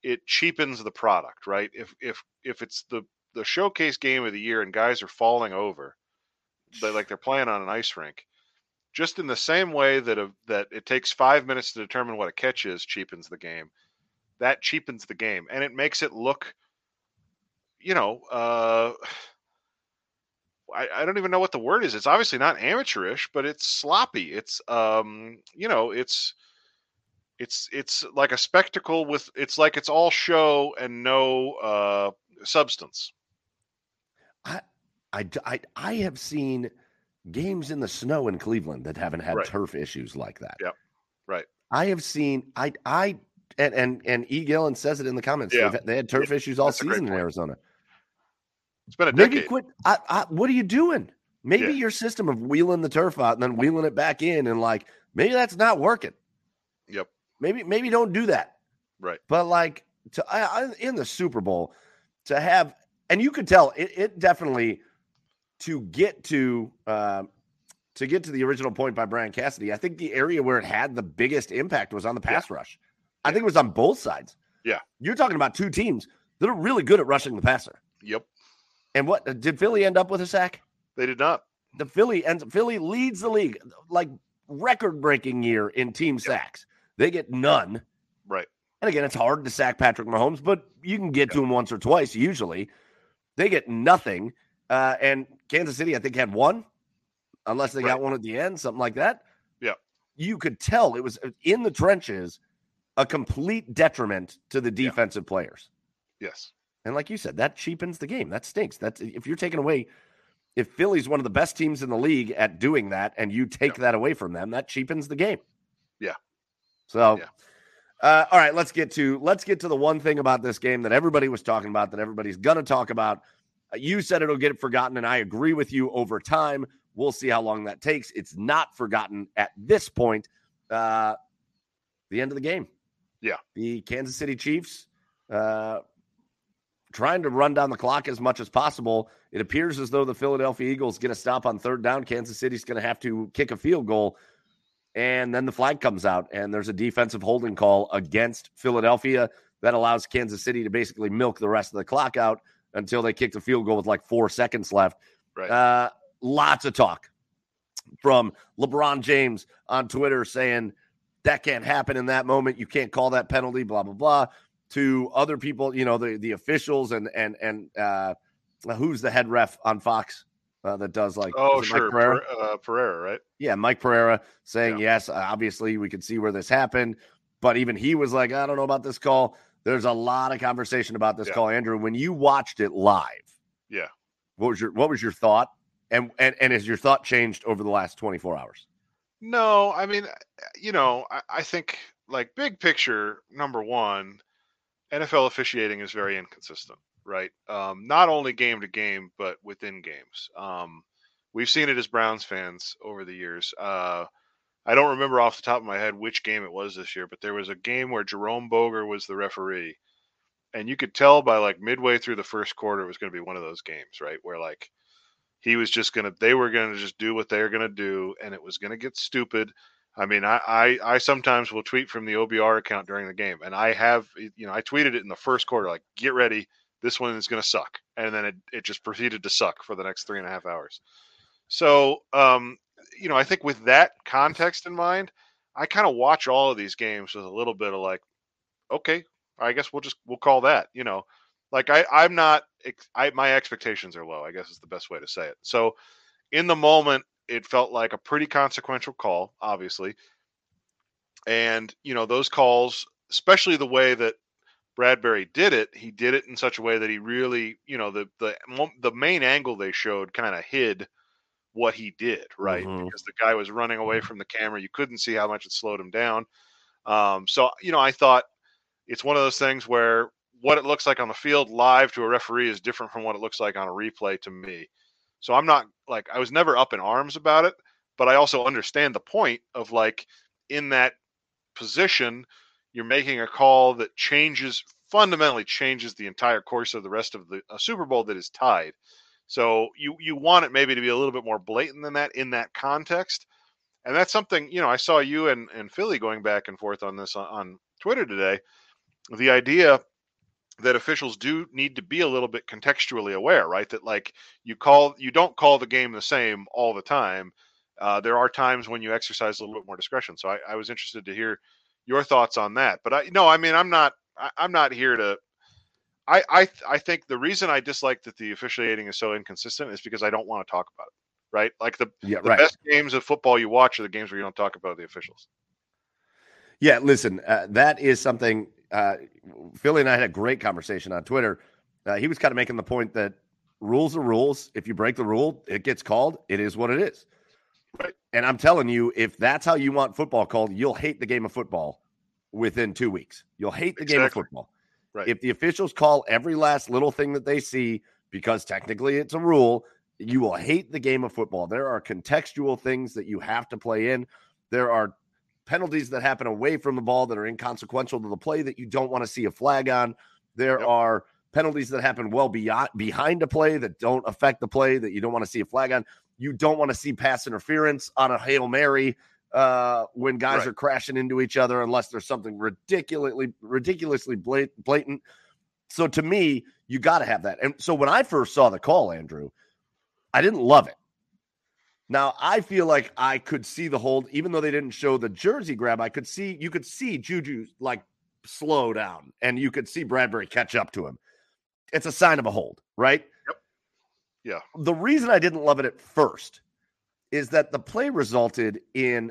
it cheapens the product, right? If, if, if it's the, the showcase game of the year and guys are falling over, they, like they're playing on an ice rink, just in the same way that, a, that it takes five minutes to determine what a catch is cheapens the game, that cheapens the game. And it makes it look, you know, uh, I, I don't even know what the word is. It's obviously not amateurish, but it's sloppy. It's, um, you know, it's, it's, it's like a spectacle with, it's like, it's all show and no uh, substance. I, I, I, I have seen games in the snow in Cleveland that haven't had right. turf issues like that. Yep. Right. I have seen, I, I, and, and, and E. Gillen says it in the comments. Yeah. They had turf it, issues all season in Arizona. It's been a decade. Maybe quit. I, I, what are you doing? Maybe yeah. your system of wheeling the turf out and then wheeling it back in and like, maybe that's not working. Yep. Maybe, maybe don't do that. Right. But like to, I, I, in the Super Bowl to have, and you could tell it, it definitely to get to, um, to get to the original point by Brian Cassidy. I think the area where it had the biggest impact was on the pass yeah. rush. I think it was on both sides. Yeah. You're talking about two teams that are really good at rushing the passer. Yep. And what did Philly end up with a sack? They did not. The Philly ends Philly leads the league, like record-breaking year in team yep. sacks. They get none. Right. And again, it's hard to sack Patrick Mahomes, but you can get yep. to him once or twice usually. They get nothing. Uh, and Kansas City, I think, had one, unless they right. got one at the end, something like that. Yeah. You could tell it was in the trenches a complete detriment to the defensive yeah. players. Yes. And like you said, that cheapens the game. That stinks. That's if you're taking away, if Philly's one of the best teams in the league at doing that, and you take yeah. that away from them, that cheapens the game. Yeah. So, yeah. Uh, all right, let's get to let's get to the one thing about this game that everybody was talking about, that everybody's going to talk about. Uh, you said it'll get forgotten, and I agree with you over time. We'll see how long that takes. It's not forgotten at this point. Uh, the end of the game. Yeah. The Kansas City Chiefs. Uh, trying to run down the clock as much as possible. It appears as though the Philadelphia Eagles get a stop on third down. Kansas City's going to have to kick a field goal. And then the flag comes out, and there's a defensive holding call against Philadelphia that allows Kansas City to basically milk the rest of the clock out until they kick the field goal with like four seconds left. Right. Uh, lots of talk from LeBron James on Twitter saying that can't happen in that moment. You can't call that penalty, blah, blah, blah. To other people, you know, the, the officials and and and uh, who's the head ref on Fox uh, that does like oh sure Mike Pereira? Uh, Pereira, right? Yeah, Mike Pereira saying yeah. yes. Obviously, we could see where this happened, but even he was like, I don't know about this call. There's a lot of conversation about this yeah. call, Andrew. When you watched it live, yeah, what was your what was your thought? And and and has your thought changed over the last twenty-four hours? No, I mean, you know, I, I think like big picture number one. N F L officiating is very inconsistent, right? Um, not only game to game, but within games. Um, we've seen it as Browns fans over the years. Uh, I don't remember off the top of my head which game it was this year, but there was a game where Jerome Boger was the referee. And you could tell by like midway through the first quarter, it was going to be one of those games, right? Where like he was just going to, they were going to just do what they were going to do. And it was going to get stupid. I mean, I, I, I sometimes will tweet from the O B R account during the game, and I have, you know, I tweeted it in the first quarter, like, get ready, this one is going to suck. And then it, it just proceeded to suck for the next three and a half hours. So, um, you know, I think with that context in mind, I kind of watch all of these games with a little bit of like, okay, I guess we'll just, we'll call that, you know, like I, I'm not, I, my expectations are low, I guess is the best way to say it. So in the moment, it felt like a pretty consequential call, obviously. And, you know, those calls, especially the way that Bradbury did it, he did it in such a way that he really, you know, the the, the main angle they showed kind of hid what he did, right? Mm-hmm. Because the guy was running away from the camera. You couldn't see how much it slowed him down. Um, so, you know, I thought it's one of those things where what it looks like on the field live to a referee is different from what it looks like on a replay to me. So I'm not like, I was never up in arms about it, but I also understand the point of like in that position, you're making a call that changes fundamentally changes the entire course of the rest of the Super Bowl that is tied. So you you want it maybe to be a little bit more blatant than that in that context. And that's something, you know, I saw you and, and Philly going back and forth on this on, on Twitter today. The idea that officials do need to be a little bit contextually aware, right? That like you call, you don't call the game the same all the time. Uh, there are times when you exercise a little bit more discretion. So I, I was interested to hear your thoughts on that. But I, no, I mean, I'm not, I, I'm not here to, I, I, I think the reason I dislike that the officiating is so inconsistent is because I don't want to talk about it. Right. Like the, yeah, the right. best games of football you watch are the games where you don't talk about the officials. Yeah. Listen, uh, that is something, uh, Philly and I had a great conversation on Twitter. Uh, he was kind of making the point that rules are rules. If you break the rule, it gets called. It is what it is. Right. And I'm telling you, if that's how you want football called, you'll hate the game of football within two weeks. You'll hate the exactly. game of football. Right. If the officials call every last little thing that they see, because technically it's a rule, you will hate the game of football. There are contextual things that you have to play in. There are penalties that happen away from the ball that are inconsequential to the play that you don't want to see a flag on. There yep. are penalties that happen well beyond behind a play that don't affect the play that you don't want to see a flag on. You don't want to see pass interference on a Hail Mary uh, when guys right. are crashing into each other unless there's something ridiculously, ridiculously blatant. So to me, you got to have that. And so when I first saw the call, Andrew, I didn't love it. Now, I feel like I could see the hold, even though they didn't show the jersey grab, I could see, you could see Juju like slow down and you could see Bradbury catch up to him. It's a sign of a hold, right? Yeah. The reason I didn't love it at first is that the play resulted in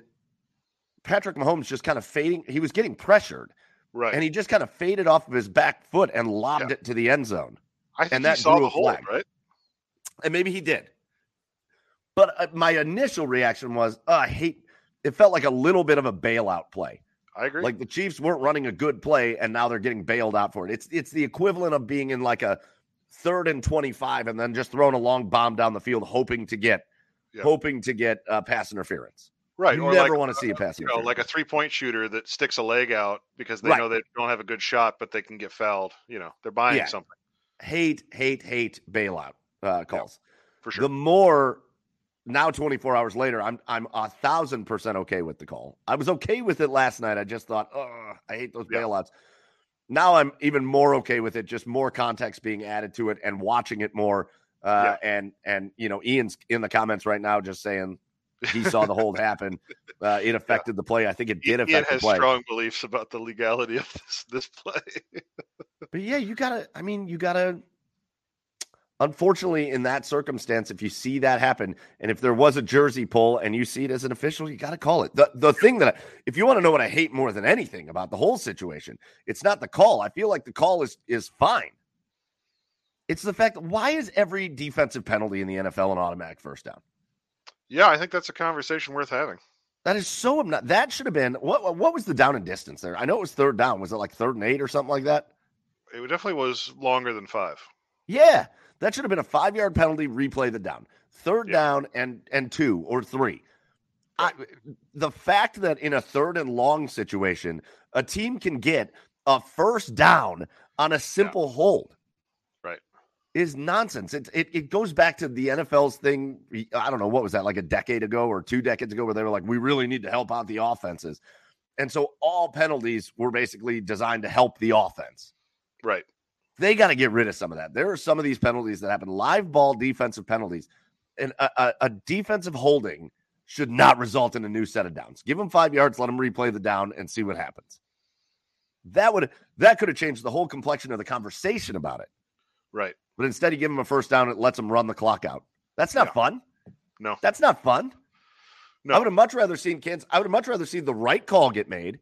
Patrick Mahomes just kind of fading. He was getting pressured. Right. And he just kind of faded off of his back foot and lobbed yeah. it to the end zone. I think and that he saw the hold, right? And maybe he did. But uh, my initial reaction was, oh, I hate – it felt like a little bit of a bailout play. I agree. Like the Chiefs weren't running a good play, and now they're getting bailed out for it. It's it's the equivalent of being in like a – third and twenty-five, and then just throwing a long bomb down the field, hoping to get, yeah. hoping to get uh, pass interference. Right. You or never like, want to see a pass you know, interference. Like a three-point shooter that sticks a leg out because they right. know they don't have a good shot, but they can get fouled. You know, they're buying yeah. something. Hate, hate, hate bailout uh, calls yeah, for sure. The more now, twenty-four hours later, I'm I'm a thousand percent okay with the call. I was okay with it last night. I just thought, oh, I hate those yeah. bailouts. Now I'm even more okay with it, just more context being added to it and watching it more. Uh, yeah. And, and you know, Ian's in the comments right now just saying he saw the hold happen. Uh, it affected yeah. the play. I think it did Ian affect the play. Ian has strong beliefs about the legality of this, this play. But, yeah, you got to – I mean, you got to – unfortunately, in that circumstance, if you see that happen and if there was a jersey pull and you see it as an official, you got to call it. The the thing that – if you want to know what I hate more than anything about the whole situation, it's not the call. I feel like the call is is fine. It's the fact that why is every defensive penalty in the N F L an automatic first down? Yeah, I think that's a conversation worth having. That is so obnoxious. That should have been what? What was the down and distance there? I know it was third down. Was it like third and eight or something like that? It definitely was longer than five. Yeah, that should have been a five-yard penalty. Replay the down, third yeah. down and and two or three. I, the fact that in a third and long situation, a team can get a first down on a simple yeah. hold right. is nonsense. It, it it goes back to the N F L's thing. I don't know. What was that? Like a decade ago or two decades ago where they were like, we really need to help out the offenses. And so all penalties were basically designed to help the offense. Right. They got to get rid of some of that. There are some of these penalties that happen. Live ball defensive penalties and a, a, a defensive holding should not result in a new set of downs. Give them five yards, let them replay the down and see what happens. That would that could have changed the whole complexion of the conversation about it. Right. But instead you give them a first down, it lets them run the clock out. That's not yeah. fun. No. That's not fun. No. I would have much rather seen Kansas I would have much rather seen the right call get made.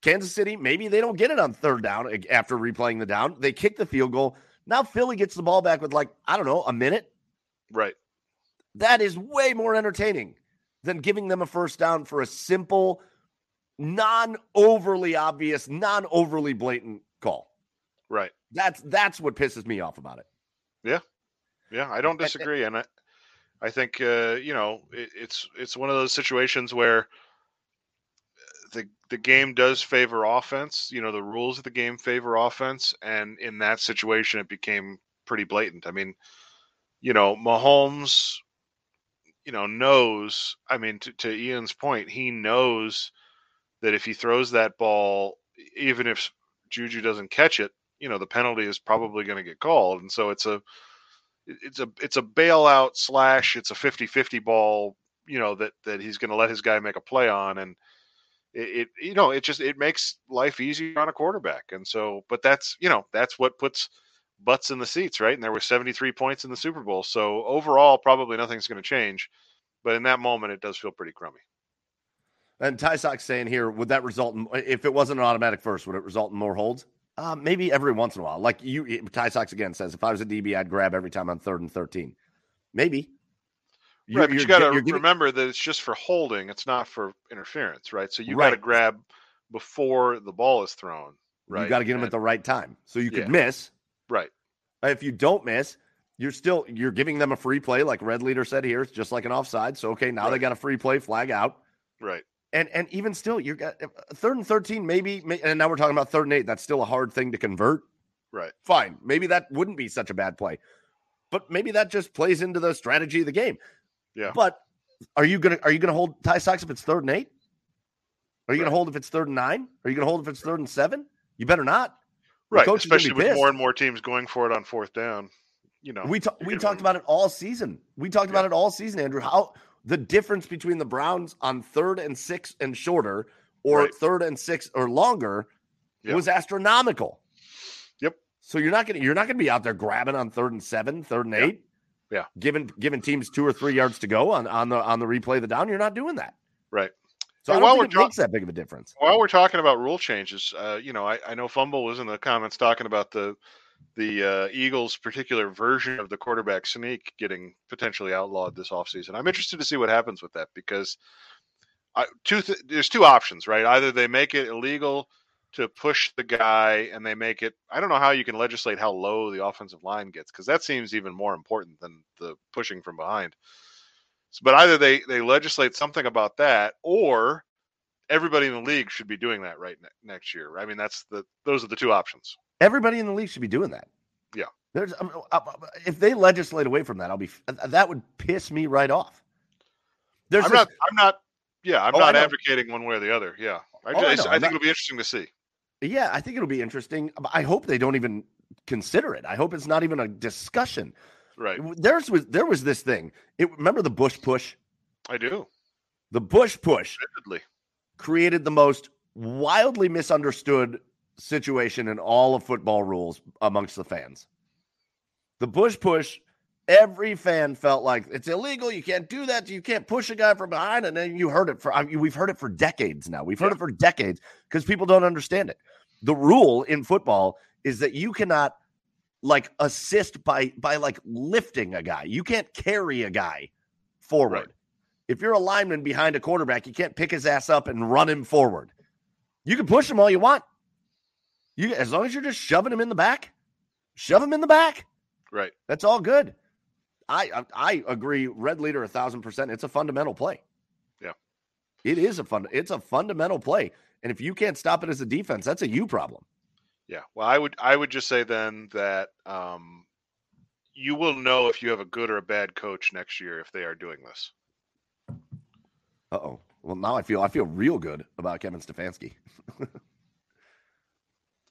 Kansas City, maybe they don't get it on third down after replaying the down. They kick the field goal. Now Philly gets the ball back with like, I don't know, a minute. Right. That is way more entertaining than giving them a first down for a simple, non-overly obvious, non-overly blatant call. Right. That's that's what pisses me off about it. Yeah. Yeah, I don't disagree. And I, I think, uh, you know, it, it's it's one of those situations where the the game does favor offense. You know, the rules of the game favor offense. And in that situation, it became pretty blatant. I mean – you know, Mahomes, you know, knows, I mean, to, to Ian's point, he knows that if he throws that ball, even if Juju doesn't catch it, you know, the penalty is probably going to get called. And so it's a, it's a, it's a bailout slash it's a fifty-fifty ball, you know, that, that he's going to let his guy make a play on. And it, it, you know, it just, it makes life easier on a quarterback. And so, but that's, you know, that's what puts butts in the seats, right? And there were seventy-three points in the Super Bowl. So overall, probably nothing's going to change, but in that moment, it does feel pretty crummy. And Ty Sock's saying here, would that result in, if it wasn't an automatic first, would it result in more holds? Uh, maybe every once in a while. Like you, Ty Sox again says, if I was a D B, I'd grab every time on third and thirteen. Maybe. You, right, but you got to remember that it's just for holding. It's not for interference, right? So you right. got to grab before the ball is thrown, right? You got to get them and, at the right time. So you could yeah. miss. Right. If you don't miss, you're still, you're giving them a free play. Like Red Leader said here, it's just like an offside. So, okay, now right. they got a free play, flag out. Right. And and even still, you got third and thirteen, maybe, and now we're talking about third and eight. That's still a hard thing to convert. Right. Fine. Maybe that wouldn't be such a bad play. But maybe that just plays into the strategy of the game. Yeah. But are you gonna are you gonna hold Ty Sox if it's third and eight? Are you right. gonna hold if it's third and nine? Are you gonna hold if it's third and seven? You better not. Right. Especially with pissed. more and more teams going for it on fourth down. You know, we ta- we talked about it all season. We talked yeah. about it all season, Andrew. How the difference between the Browns on third and six and shorter or right. third and six or longer yep. was astronomical. Yep. So you're not going to, you're not going to be out there grabbing on third and seven, third and yep. eight. Yeah. Giving, giving teams two or three yards to go on, on the, on the replay of the down. You're not doing that. Right. So, so I don't while think we're it ta- makes that big of a difference. While we're talking about rule changes, uh, you know, I, I know Fumble was in the comments talking about the, the uh, Eagles' particular version of the quarterback sneak getting potentially outlawed this offseason. I'm interested to see what happens with that because I, two th- there's two options, right? Either they make it illegal to push the guy and they make it – I don't know how you can legislate how low the offensive line gets because that seems even more important than the pushing from behind. So, but either they, they legislate something about that or everybody in the league should be doing that right ne- next year. I mean, that's the those are the two options. Everybody in the league should be doing that. Yeah. There's I mean, if they legislate away from that, I'll be that would piss me right off. There's I'm this, not. I'm not. Yeah, I'm oh, not advocating one way or the other. Yeah, I, just, oh, I, I think not, it'll be interesting to see. Yeah, I think it'll be interesting. I hope they don't even consider it. I hope it's not even a discussion. Right. There's was there was this thing. It, remember the Bush push? I do. The Bush push Vividly. created the most wildly misunderstood situation in all of football rules amongst the fans. The Bush push, every fan felt like it's illegal. You can't do that. You can't push a guy from behind. And then you heard it for, I mean, we've heard it for decades now. We've heard yeah. it for decades because people don't understand it. The rule in football is that you cannot like assist by, by like lifting a guy. You can't carry a guy forward. Right. If you're a lineman behind a quarterback, you can't pick his ass up and run him forward. You can push him all you want. You, as long as you're just shoving him in the back, shove him in the back. Right. That's all good. I I, I agree. Red Leader, a thousand percent. It's a fundamental play. Yeah, it is a fun. It's a fundamental play. And if you can't stop it as a defense, that's a you problem. Yeah. Well, I would I would just say then that um, you will know if you have a good or a bad coach next year if they are doing this. Uh oh. Well, now I feel I feel real good about Kevin Stefanski.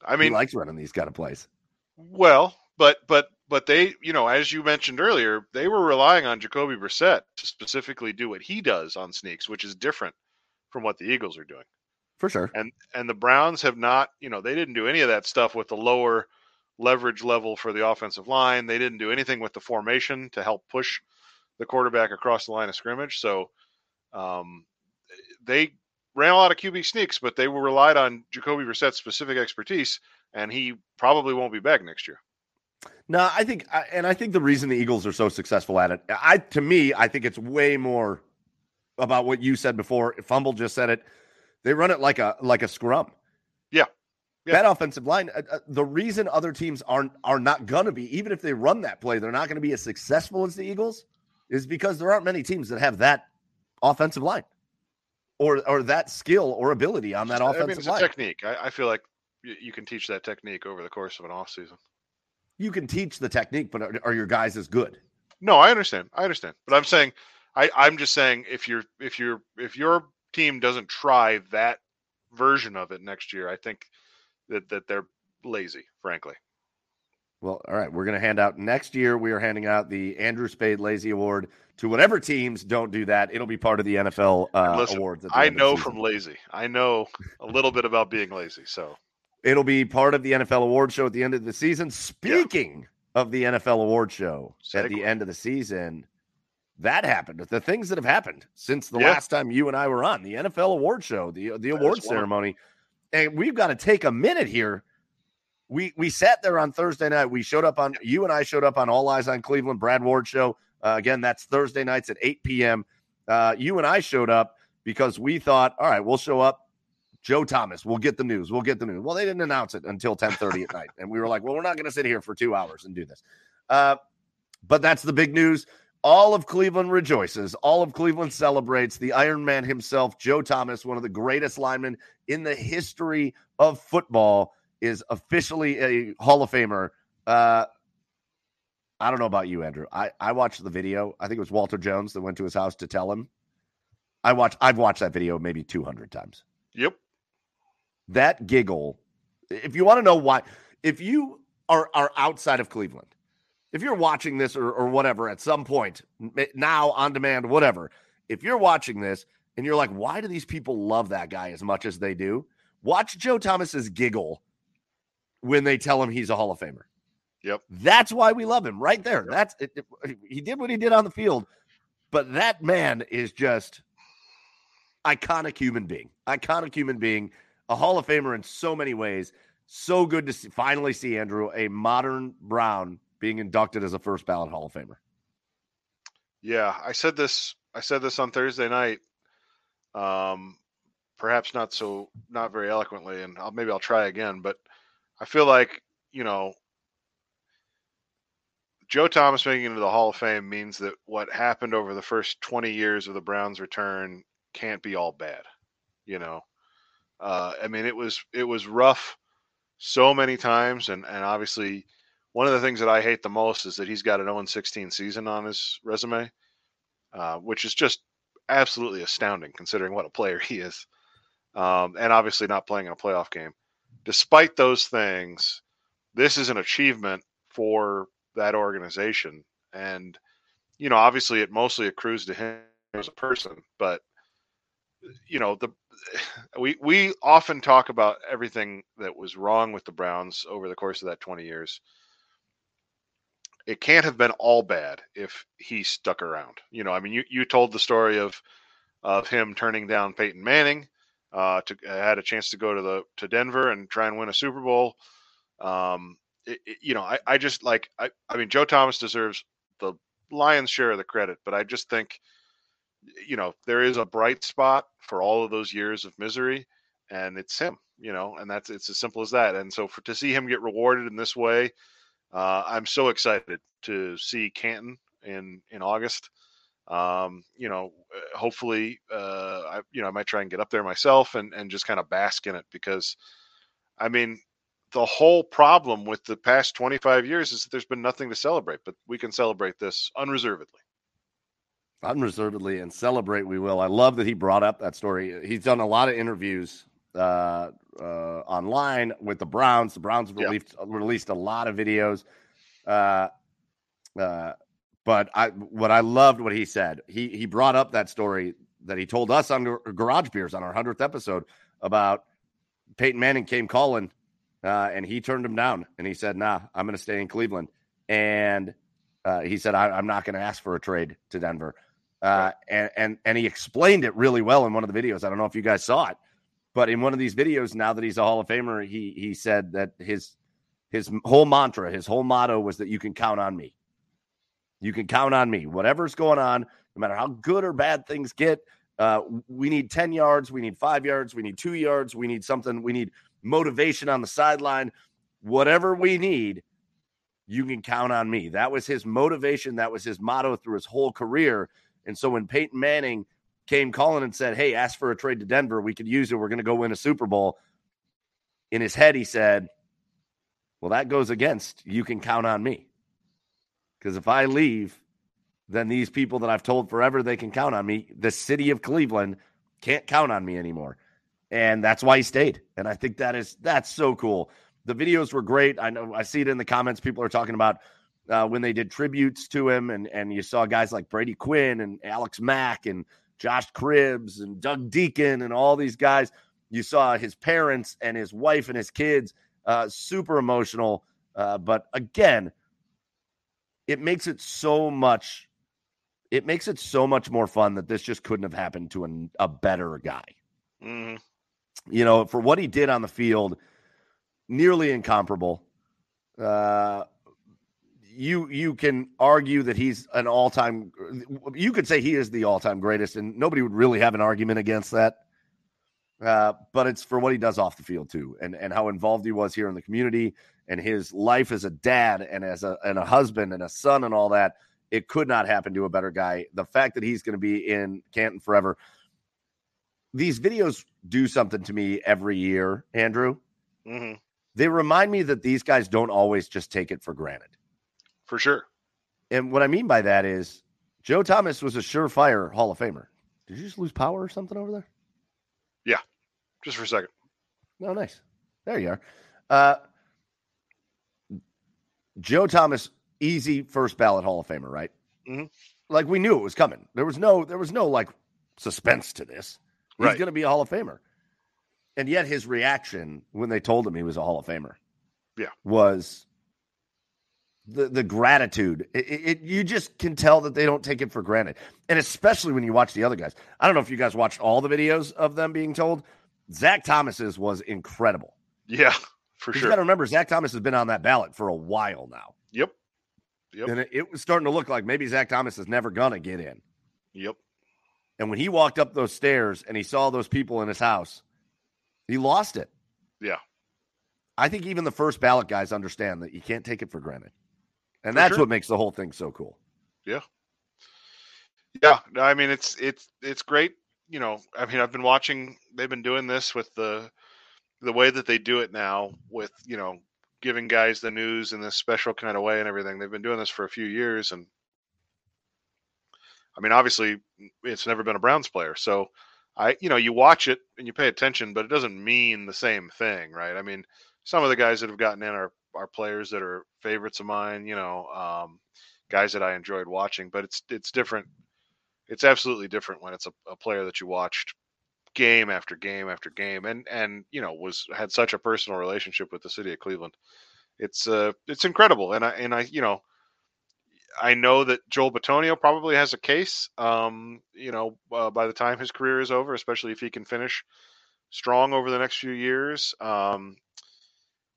I mean, he likes running these kind of plays. Well, but but but they, you know, as you mentioned earlier, they were relying on Jacoby Brissett to specifically do what he does on sneaks, which is different from what the Eagles are doing, for sure. And and the Browns have not, you know, they didn't do any of that stuff with the lower leverage level for the offensive line. They didn't do anything with the formation to help push the quarterback across the line of scrimmage. So um, they. ran a lot of Q B sneaks, but they were relied on Jacoby Brissett's specific expertise, and he probably won't be back next year. No, I think, and I think the reason the Eagles are so successful at it, I to me, I think it's way more about what you said before. Fumble just said it. They run it like a like a scrum. Yeah, yeah. That offensive line. Uh, the reason other teams aren't are not going to be, even if they run that play, they're not going to be as successful as the Eagles, is because there aren't many teams that have that offensive line. Or or that skill or ability on that offensive I mean, it's a line. Technique. I, I feel like y- you can teach that technique over the course of an offseason. You can teach the technique, but are, are your guys as good? No, I understand. I understand. But I'm saying, I, I'm just saying, if you're if you're if your team doesn't try that version of it next year, I think that that they're lazy, frankly. Well, all right, we're going to hand out next year. We are handing out the Andrew Spade Lazy Award to whatever teams don't do that. It'll be part of the N F L uh, Listen, awards. I know from lazy. I know a little bit about being lazy, so it'll be part of the N F L award show at the end of the season. Speaking yeah. of the N F L award show Segue. At the end of the season, that happened. The things that have happened since the yeah. last time you and I were on the N F L award show, the the award ceremony, and we've got to take a minute here. We we sat there on Thursday night. We showed up on – you and I showed up on All Eyes on Cleveland, Brad Ward show. Uh, again, that's Thursday nights at eight p.m. Uh, you and I showed up because we thought, all right, we'll show up. Joe Thomas, we'll get the news. We'll get the news. Well, they didn't announce it until ten thirty at night. And we were like, well, we're not going to sit here for two hours and do this. Uh, but that's the big news. All of Cleveland rejoices. All of Cleveland celebrates. The Iron Man himself, Joe Thomas, one of the greatest linemen in the history of football, is officially a Hall of Famer. Uh, I don't know about you, Andrew. I, I watched the video. I think it was Walter Jones that went to his house to tell him. I watch, I've watched that video maybe two hundred times. Yep. That giggle, if you want to know why, if you are, are outside of Cleveland, if you're watching this or, or whatever at some point, now, on demand, whatever, if you're watching this and you're like, why do these people love that guy as much as they do? Watch Joe Thomas's giggle when they tell him he's a Hall of Famer. Yep. That's why we love him right there. Yep. That's it, it, he did what he did on the field, but that man is just iconic human being, iconic human being, a Hall of Famer in so many ways. So good to see, finally see, Andrew, a modern Brown being inducted as a first ballot Hall of Famer. Yeah. I said this, I said this on Thursday night. Um, perhaps not so, not very eloquently, and I'll, maybe I'll try again, but I feel like, you know, Joe Thomas making it into the Hall of Fame means that what happened over the first twenty years of the Browns' return can't be all bad. You know, uh, I mean, it was it was rough so many times, and, and obviously one of the things that I hate the most is that he's got an oh and sixteen season on his resume, uh, which is just absolutely astounding considering what a player he is, um, and obviously not playing in a playoff game. Despite those things, this is an achievement for that organization. And, you know, obviously it mostly accrues to him as a person, but, you know, the we we often talk about everything that was wrong with the Browns over the course of that twenty years. It can't have been all bad if he stuck around. You know, I mean, you, you told the story of of him turning down Peyton Manning. Uh, to uh, had a chance to go to the to Denver and try and win a Super Bowl. Um, it, it, you know, I, I just like I, I mean, Joe Thomas deserves the lion's share of the credit, but I just think, you know, there is a bright spot for all of those years of misery, and it's him. You know, and that's it's as simple as that. And so for to see him get rewarded in this way, uh, I'm so excited to see Canton in in August. Um, you know, hopefully, uh, I, you know, I might try and get up there myself and, and just kind of bask in it because, I mean, the whole problem with the past twenty-five years is that there's been nothing to celebrate, but we can celebrate this unreservedly. Unreservedly and celebrate we will. I love that he brought up that story. He's done a lot of interviews uh, uh, online with the Browns. The Browns have released, yeah. released a lot of videos. Uh, uh, But I, what I loved what he said, he he brought up that story that he told us on Garage Beers on our hundredth episode about Peyton Manning came calling uh, and he turned him down. And he said, nah, I'm going to stay in Cleveland. And uh, he said, I, I'm not going to ask for a trade to Denver. Uh, and, and, and he explained it really well in one of the videos. I don't know if you guys saw it, but in one of these videos, now that he's a Hall of Famer, he he said that his his whole mantra, his whole motto was that you can count on me. You can count on me. Whatever's going on, no matter how good or bad things get, uh, we need ten yards. We need five yards. We need two yards. We need something. We need motivation on the sideline. Whatever we need, you can count on me. That was his motivation. That was his motto through his whole career. And so when Peyton Manning came calling and said, hey, ask for a trade to Denver. We could use it. We're going to go win a Super Bowl. In his head, he said, well, that goes against you can count on me. Because if I leave, then these people that I've told forever they can count on me, the city of Cleveland, can't count on me anymore. And that's why he stayed. And I think that is, that's so cool. The videos were great. I know I see it in the comments. People are talking about uh, when they did tributes to him, and, and you saw guys like Brady Quinn and Alex Mack and Josh Cribbs and Doug Deacon and all these guys. You saw his parents and his wife and his kids, uh, super emotional. Uh, but again, it makes it so much, it makes it so much more fun that this just couldn't have happened to an, a better guy. Mm. You know, for what he did on the field, nearly incomparable. Uh, you you can argue that he's an all-time, you could say he is the all-time greatest, and nobody would really have an argument against that. Uh, but it's for what he does off the field too, and and how involved he was here in the community, and his life as a dad and as a and a husband and a son and all that. It could not happen to a better guy. The fact that he's going to be in Canton forever. These videos do something to me every year, Andrew. Mm-hmm. They remind me that these guys don't always just take it for granted. For sure. And what I mean by that is Joe Thomas was a surefire Hall of Famer. Did you just lose power or something over there? Yeah, just for a second. Oh, nice. There you are. Uh, Joe Thomas, easy first ballot Hall of Famer, right? Mm-hmm. Like we knew it was coming. There was no, there was no like suspense to this. He's right. going to be a Hall of Famer. And yet his reaction when they told him he was a Hall of Famer yeah. was the the gratitude. It, it, you just can tell that they don't take it for granted. And especially when you watch the other guys. I don't know if you guys watched all the videos of them being told. Zach Thomas's was incredible. Yeah, for sure. You got to remember, Zach Thomas has been on that ballot for a while now. Yep. Yep. And it, it was starting to look like maybe Zach Thomas is never going to get in. Yep. And when he walked up those stairs and he saw those people in his house, he lost it. Yeah. I think even the first ballot guys understand that you can't take it for granted. And for that's sure. what makes the whole thing so cool. Yeah. Yeah. I mean, it's, it's, it's great. You know, I mean, I've been watching, they've been doing this with the, the way that they do it now with, you know, giving guys the news in this special kind of way and everything. They've been doing this for a few years, and I mean, obviously, it's never been a Browns player. So, I, you know, you watch it and you pay attention, but it doesn't mean the same thing, right? I mean, some of the guys that have gotten in are, are players that are favorites of mine, you know, um, guys that I enjoyed watching. But it's it's different. It's absolutely different when it's a, a player that you watched game after game after game, and and you know was had such a personal relationship with the city of Cleveland. It's uh, it's incredible, and I and I you know. I know that Joel Bitonio probably has a case, um, you know, uh, by the time his career is over, especially if he can finish strong over the next few years. Um,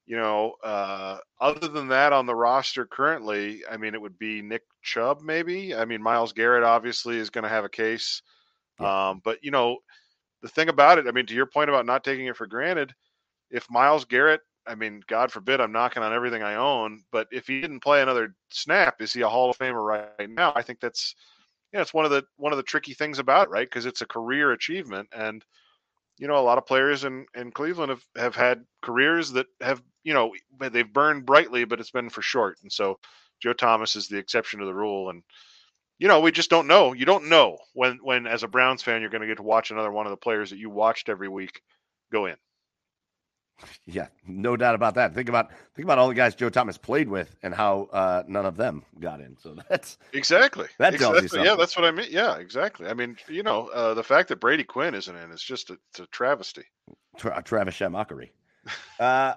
you know, uh, other than that on the roster currently, I mean, it would be Nick Chubb, maybe. I mean, Myles Garrett obviously is going to have a case. Yeah. Um, but, you know, the thing about it, I mean, to your point about not taking it for granted, if Myles Garrett, I mean, God forbid I'm knocking on everything I own, but if he didn't play another snap, is he a Hall of Famer right now? I think that's, you know, it's one of the, one of the tricky things about it, right? Because it's a career achievement. And, you know, a lot of players in, in Cleveland have, have had careers that have, you know, they've burned brightly, but it's been for short. And so Joe Thomas is the exception to the rule. And, you know, we just don't know. You don't know when, when as a Browns fan, you're going to get to watch another one of the players that you watched every week go in. Yeah, no doubt about that. Think about think about all the guys Joe Thomas played with and how uh, none of them got in. So that's exactly that tells exactly. you something. Yeah, that's what I mean. Yeah, exactly. I mean, you know, uh, the fact that Brady Quinn isn't in is just a, it's a travesty. Tra- Travis Shamockery. Uh,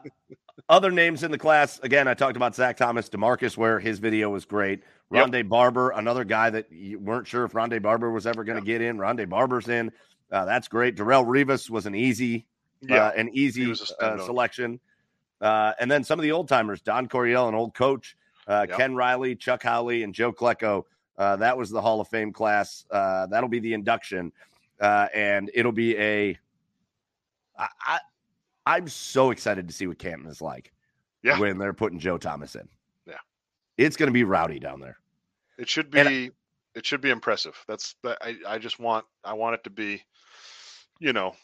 other names in the class. Again, I talked about Zach Thomas, DeMarcus Ware. His video was great. Rondé yep. Barber, another guy that you weren't sure if Rondé Barber was ever going to yep. get in. Rondé Barber's in. Uh, that's great. Darrelle Revis was an easy. Yeah, uh, an easy uh, selection. Uh, and then some of the old-timers, Don Coryell, an old coach, uh, yep. Ken Riley, Chuck Howley, and Joe Klecko. Uh, that was the Hall of Fame class. Uh, that'll be the induction. Uh, and it'll be a I, – I, I'm so excited to see what Canton is like yeah. when they're putting Joe Thomas in. Yeah. It's going to be rowdy down there. It should be I, It should be impressive. That's I, I just want – I want it to be, you know –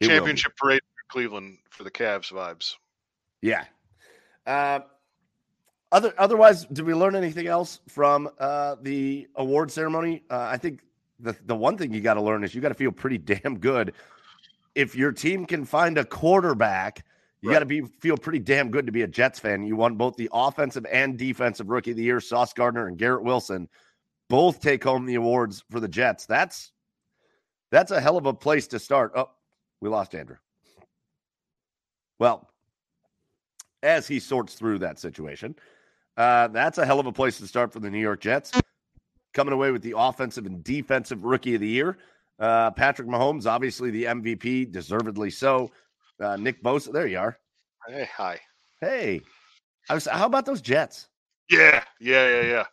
It Championship parade for Cleveland for the Cavs vibes. Yeah. Uh, Other, otherwise, did we learn anything else from uh, the award ceremony? Uh, I think the the one thing you got to learn is you got to feel pretty damn good. If your team can find a quarterback, you right. got to be feel pretty damn good to be a Jets fan. You won both the offensive and defensive rookie of the year, Sauce Gardner and Garrett Wilson. Both take home the awards for the Jets. That's that's a hell of a place to start. Oh, we lost Andrew. Well, as he sorts through that situation, uh, that's a hell of a place to start for the New York Jets. Coming away with the offensive and defensive rookie of the year. Uh, Patrick Mahomes, obviously the M V P, deservedly so. Uh, Nick Bosa, there you are. Hey, hi. Hey. I was, how about those Jets? Yeah, yeah, yeah, yeah.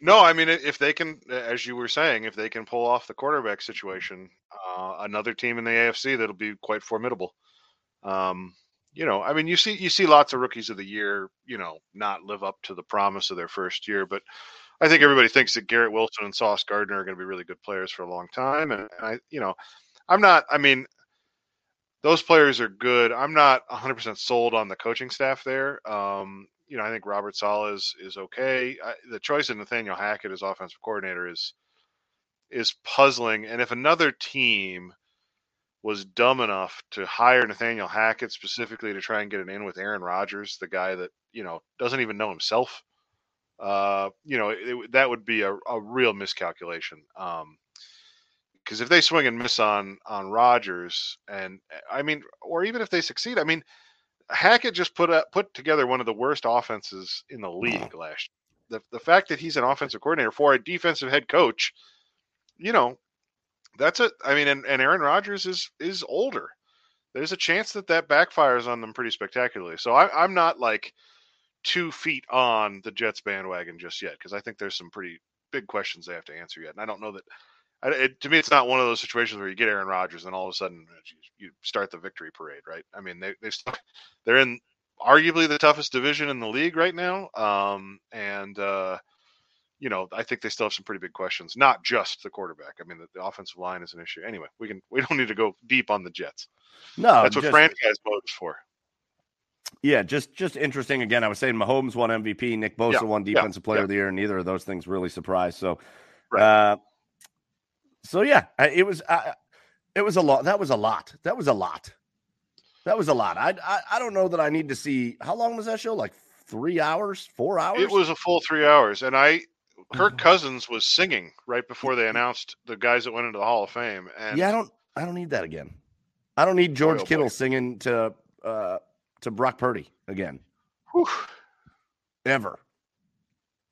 No, I mean, if they can, as you were saying, if they can pull off the quarterback situation, uh, another team in the A F C that'll be quite formidable. Um, you know, I mean, you see, you see lots of rookies of the year, you know, not live up to the promise of their first year, but I think everybody thinks that Garrett Wilson and Sauce Gardner are going to be really good players for a long time, and I, you know, I'm not. I mean, those players are good. I'm not one hundred percent sold on the coaching staff there. Um, You know, I think Robert Saleh is, is okay. I, the choice of Nathaniel Hackett as offensive coordinator is is puzzling. And if another team was dumb enough to hire Nathaniel Hackett specifically to try and get it in with Aaron Rodgers, the guy that, you know, doesn't even know himself, uh, you know, it, it, that would be a, a real miscalculation. Um, because if they swing and miss on on Rodgers, and I mean, or even if they succeed, I mean, Hackett just put up, put together one of the worst offenses in the league last year. The, the fact that he's an offensive coordinator for a defensive head coach, you know, that's it. I mean, and, and Aaron Rodgers is is older. There's a chance that that backfires on them pretty spectacularly. So I, I'm not like two feet on the Jets bandwagon just yet, because I think there's some pretty big questions they have to answer yet. And I don't know that I, it, to me, it's not one of those situations where you get Aaron Rodgers and all of a sudden you, you start the victory parade, right? I mean, they, they've stuck, they're in arguably the toughest division in the league right now. Um, and, uh, you know, I think they still have some pretty big questions, not just the quarterback. I mean, the, the offensive line is an issue. Anyway, we can we don't need to go deep on the Jets. No. That's what just, franchise mode is for. Yeah, just just interesting. Again, I was saying Mahomes won M V P, Nick Bosa yeah, won Defensive yeah, Player yeah. of the Year, and neither of those things really surprised. So, right. uh So yeah, it was uh, it was a lot. That was a lot. That was a lot. That was a lot. I, I I don't know that I need to see. How long was that show? Like three hours, four hours? It was a full three hours. And I, Kirk Cousins was singing right before they announced the guys that went into the Hall of Fame. And yeah, I don't I don't need that again. I don't need George Kittle singing to uh, to Brock Purdy again. Whew. Ever.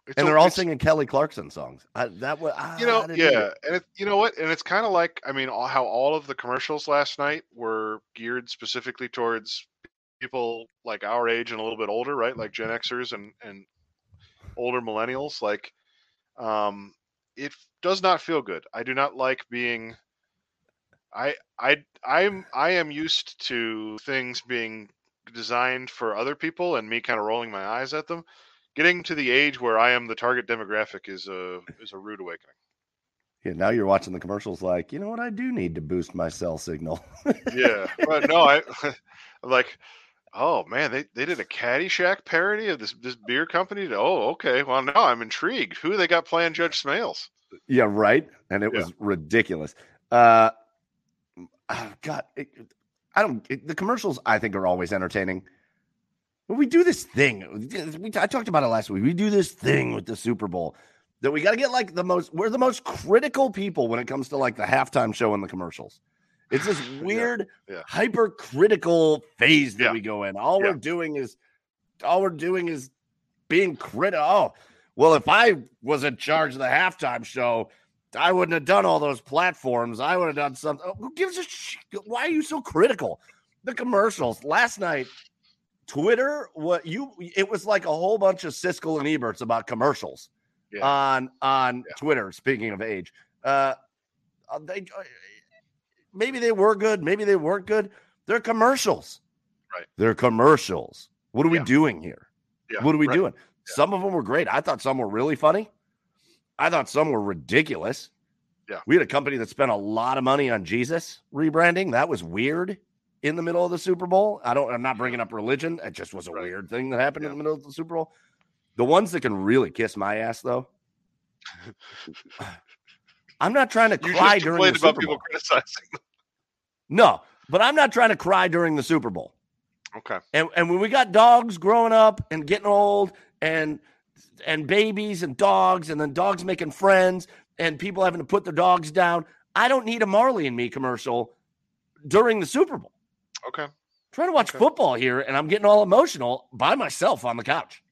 It's and a, they're all singing Kelly Clarkson songs. I, that was, I, you know, I yeah, and it, you know what? And it's kind of like, I mean, all, how all of the commercials last night were geared specifically towards people like our age and a little bit older, right? Like Gen Xers and and older millennials. Like, um, it does not feel good. I do not like being. I I I'm I am used to things being designed for other people and me kind of rolling my eyes at them. Getting to the age where I am the target demographic is a is a rude awakening. Yeah, now you're watching the commercials like, you know what, I do need to boost my cell signal. Yeah, but no, I, I'm like, oh, man, they, they did a Caddyshack parody of this this beer company. To, oh, okay, well, now I'm intrigued. Who they got playing Judge Smales? Yeah, right, and it yeah. was ridiculous. Uh, God, it, I don't. It, the commercials, I think, are always entertaining. We do this thing. We t- I talked about it last week. We do this thing with the Super Bowl that we got to get like the most, we're the most critical people when it comes to like the halftime show and the commercials. It's this weird yeah, yeah. hypercritical phase that yeah. we go in. All yeah. we're doing is, all we're doing is being critical. Oh, well, if I was in charge of the halftime show, I wouldn't have done all those platforms. I would have done something. Oh, who gives a sh- Why are you so critical? The commercials last night. Twitter, what you it was like a whole bunch of Siskel and Eberts about commercials yeah. on on yeah. Twitter. Speaking of age, uh, they maybe they were good, maybe they weren't good. They're commercials, right? They're commercials. What are yeah. we doing here? Yeah. What are we right. doing? Yeah. Some of them were great. I thought some were really funny. I thought some were ridiculous. Yeah, we had a company that spent a lot of money on Jesus rebranding. That was weird. In the middle of the Super Bowl, I don't. I'm not bringing up religion. It just was a right. weird thing that happened yeah. in the middle of the Super Bowl. The ones that can really kiss my ass, though. I'm not trying to cry during the Super Bowl. You just complained about people criticizing them. No, but I'm not trying to cry during the Super Bowl. Okay. And and when we got dogs growing up and getting old and and babies and dogs and then dogs making friends and people having to put their dogs down, I don't need a Marley and Me commercial during the Super Bowl. Okay. I'm trying to watch okay. football here, and I'm getting all emotional by myself on the couch.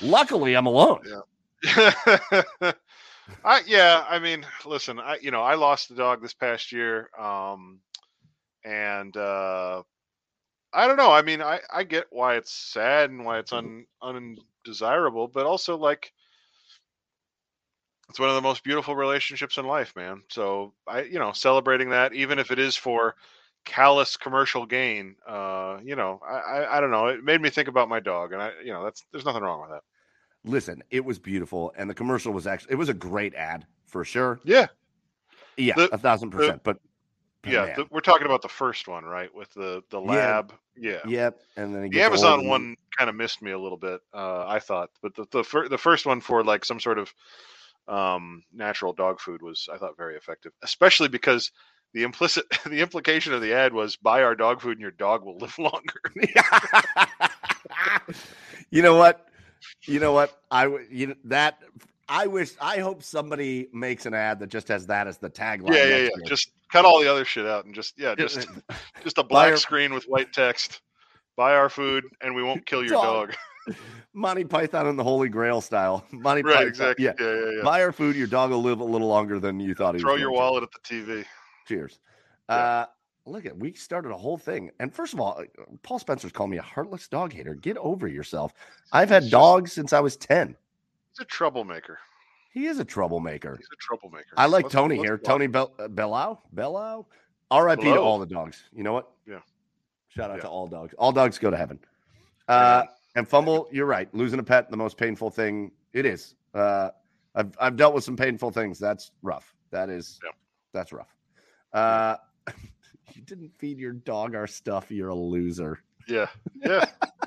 Luckily, I'm alone. Yeah. I, yeah, I mean, listen, I you know, I lost the dog this past year, um, and uh, I don't know. I mean, I, I get why it's sad and why it's un, undesirable, but also, like, it's one of the most beautiful relationships in life, man. So, I you know, celebrating that, even if it is for callous commercial gain, uh, you know, I, I, I don't know. It made me think about my dog, and, I you know, that's there's nothing wrong with that. Listen, it was beautiful, and the commercial was actually, it was a great ad for sure. Yeah. Yeah, the, a thousand percent. The, but yeah, the, we're talking about the first one, right? With the, the lab. Yeah. yeah. Yep. And then the Amazon one and... kind of missed me a little bit, uh, I thought. But the, the, fir- the first one for like some sort of um, natural dog food was, I thought, very effective, especially because the implicit, the implication of the ad was buy our dog food and your dog will live longer. You know what? You know what? I you know, that I wish I hope somebody makes an ad that just has that as the tagline. Yeah, yeah, yeah. Year. Just cut all the other shit out and just yeah, just just a black our, screen with white text. Buy our food and we won't kill your dog. dog. Monty Python and the Holy Grail style. Monty right, Python. Exactly. Yeah. Yeah, yeah, yeah. Buy our food, your dog will live a little longer than you thought he Throw was. Throw your wallet to. At the T V. Cheers. Yeah. Uh Look at we started a whole thing. And first of all, Paul Spencer's called me a heartless dog hater. Get over yourself. I've had dogs since I was ten. He's a troublemaker. He is a troublemaker. He's a troublemaker. I like let's, Tony let's here. Go. Tony Bel- Bellow. Bellow. R I P to all the dogs. You know what? Yeah. Shout out yeah. to all dogs. All dogs go to heaven. Uh, and Fumble, you're right. Losing a pet, the most painful thing. It is. Uh, I've I've dealt with some painful things. That's rough. That is. Yeah. That's rough. Uh You didn't feed your dog our stuff. You're a loser. Yeah. Yeah.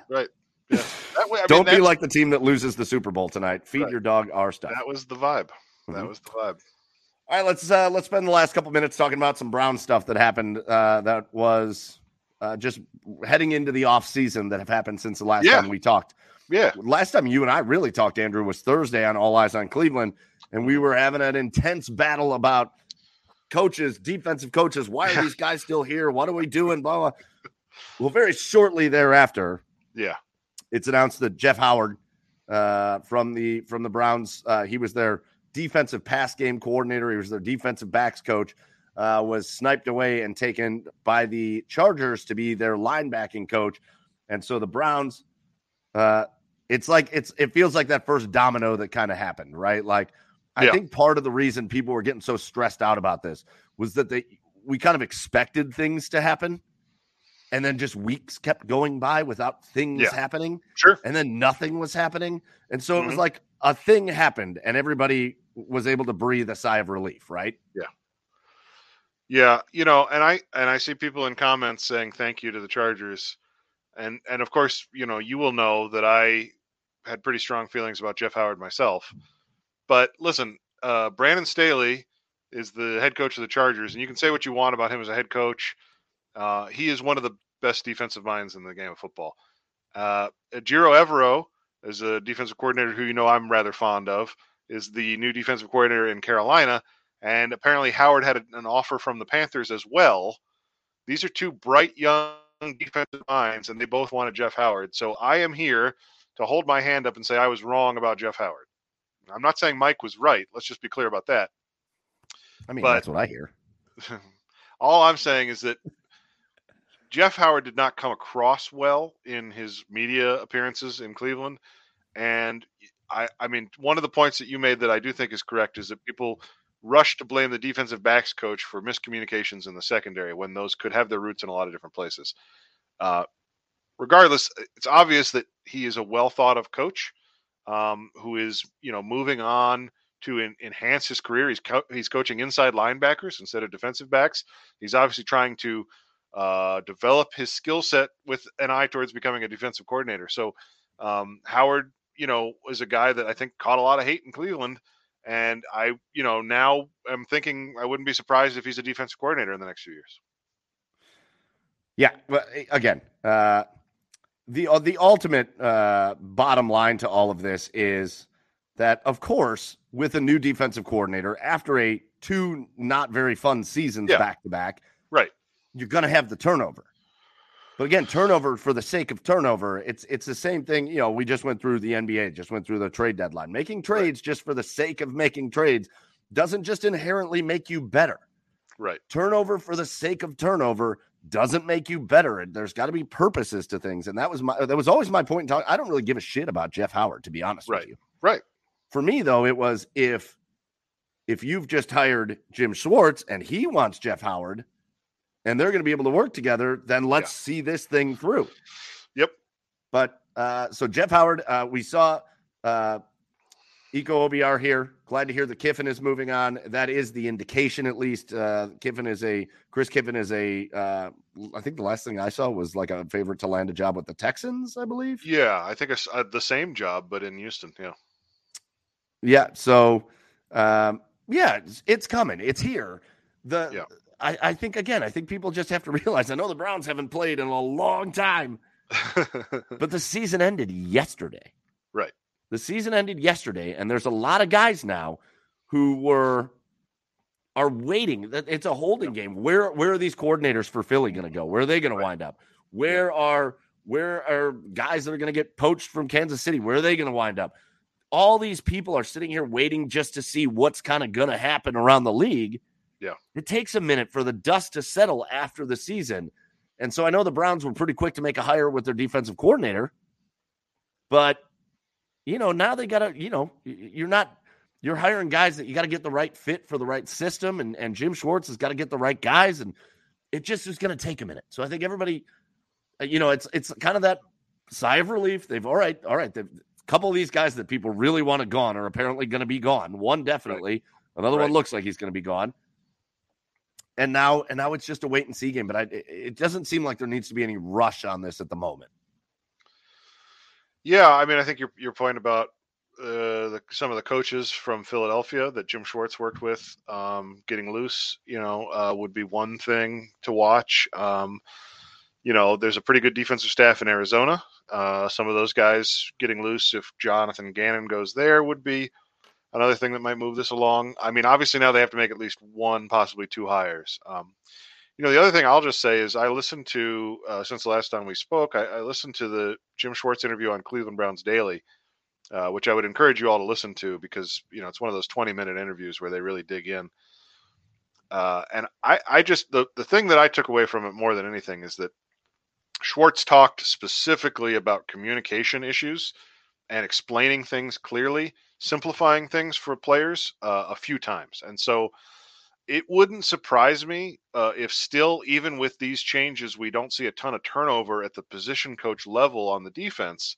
Right. Yeah. That way, I Don't mean, be like the team that loses the Super Bowl tonight. Feed right. your dog our stuff. That was the vibe. Mm-hmm. That was the vibe. All right. Let's, uh, let's spend the last couple minutes talking about some Brown stuff that happened. Uh, that was uh, just heading into the off season that have happened since the last yeah. time we talked. Yeah. Last time you and I really talked, Andrew, was Thursday on All Eyes on Cleveland. And we were having an intense battle about coaches, defensive coaches, why are these guys still here? What are we doing? Blah, blah. Well, very shortly thereafter, yeah, it's announced that Jeff Howard uh, from the from the Browns, uh, he was their defensive pass game coordinator. He was their defensive backs coach, uh, was sniped away and taken by the Chargers to be their linebacking coach. And so the Browns, uh, it's like it's it feels like that first domino that kind of happened, right? Like. I yeah. think part of the reason people were getting so stressed out about this was that they we kind of expected things to happen, and then just weeks kept going by without things yeah. happening. Sure. And then nothing was happening. And so mm-hmm. it was like a thing happened, and everybody was able to breathe a sigh of relief, right? Yeah. Yeah, you know, and I and I see people in comments saying thank you to the Chargers. And and of course, you know, you will know that I had pretty strong feelings about Jeff Howard myself. But listen, uh, Brandon Staley is the head coach of the Chargers, and you can say what you want about him as a head coach. Uh, he is one of the best defensive minds in the game of football. Uh, Jiro Evero is a defensive coordinator who you know I'm rather fond of, is the new defensive coordinator in Carolina, and apparently Howard had an offer from the Panthers as well. These are two bright, young defensive minds, and they both wanted Jeff Howard. So I am here to hold my hand up and say I was wrong about Jeff Howard. I'm not saying Mike was right. Let's just be clear about that. I mean, but that's what I hear. All I'm saying is that Jeff Howard did not come across well in his media appearances in Cleveland. And I, I mean, one of the points that you made that I do think is correct is that people rush to blame the defensive backs coach for miscommunications in the secondary when those could have their roots in a lot of different places. Uh, regardless, it's obvious that he is a well-thought-of coach. Um, who is, you know, moving on to in, enhance his career. He's co- he's coaching inside linebackers instead of defensive backs. He's obviously trying to uh, develop his skill set with an eye towards becoming a defensive coordinator. So um, Howard you know, is a guy that I think caught a lot of hate in Cleveland. And I, you know, now I'm thinking I wouldn't be surprised if he's a defensive coordinator in the next few years. Yeah. But again, uh, the, uh, the ultimate uh, bottom line to all of this is that, of course, with a new defensive coordinator after a two not very fun seasons yeah. back to back, right, you're going to have the turnover. But again, turnover for the sake of turnover, it's it's the same thing. You know, we just went through the N B A, just went through the trade deadline. Making trades right. just for the sake of making trades doesn't just inherently make you better. Right. Turnover for the sake of turnover doesn't make you better. There's got to be purposes to things. And that was my that was always my point in time. I don't really give a shit about Jeff Howard, to be honest right. with you. Right. For me, though, it was if if you've just hired Jim Schwartz and he wants Jeff Howard, and they're going to be able to work together, then let's yeah. see this thing through. Yep. But uh, so Jeff Howard, uh, we saw uh, Eco O B R here. Glad to hear that Kiffin is moving on. That is the indication, at least. Uh, Kiffin is a Chris Kiffin is a. Uh, I think the last thing I saw was like a favorite to land a job with the Texans, I believe. Yeah, I think it's uh, the same job, but in Houston. Yeah. Yeah. So, um, yeah, it's, it's coming. It's here. The. Yeah. I, I think, again, I think people just have to realize, I know the Browns haven't played in a long time, but the season ended yesterday. Right. The season ended yesterday, and there's a lot of guys now who were are waiting. It's a holding yeah. game. Where where are these coordinators for Philly going to go? Where are they going right. to wind up? Where yeah. are where are guys that are going to get poached from Kansas City? Where are they going to wind up? All these people are sitting here waiting just to see what's kind of going to happen around the league. Yeah, it takes a minute for the dust to settle after the season. And so I know the Browns were pretty quick to make a hire with their defensive coordinator, but you know, now they got to, you know, you're not, you're hiring guys that you got to get the right fit for the right system. And, and Jim Schwartz has got to get the right guys. And it just is going to take a minute. So I think everybody, you know, it's, it's kind of that sigh of relief. They've all right. All right. A couple of these guys that people really want to gone are apparently going to be gone. One definitely. Right. Another right. one looks like he's going to be gone. And now, and now it's just a wait and see game, but I, it doesn't seem like there needs to be any rush on this at the moment. Yeah. I mean, I think your, your point about uh, the, some of the coaches from Philadelphia that Jim Schwartz worked with um, getting loose, you know, uh, would be one thing to watch. Um, you know, there's a pretty good defensive staff in Arizona. Uh, some of those guys getting loose, if Jonathan Gannon goes there, would be another thing that might move this along. I mean, obviously now they have to make at least one, possibly two hires. Um, you know, the other thing I'll just say is I listened to, uh, since the last time we spoke, I, I listened to the Jim Schwartz interview on Cleveland Browns Daily, uh, which I would encourage you all to listen to because, you know, it's one of those twenty-minute interviews where they really dig in. Uh, and I, I just, the, the thing that I took away from it more than anything is that Schwartz talked specifically about communication issues and explaining things clearly, simplifying things for players uh, a few times. And so it wouldn't surprise me uh, if still, even with these changes, we don't see a ton of turnover at the position coach level on the defense.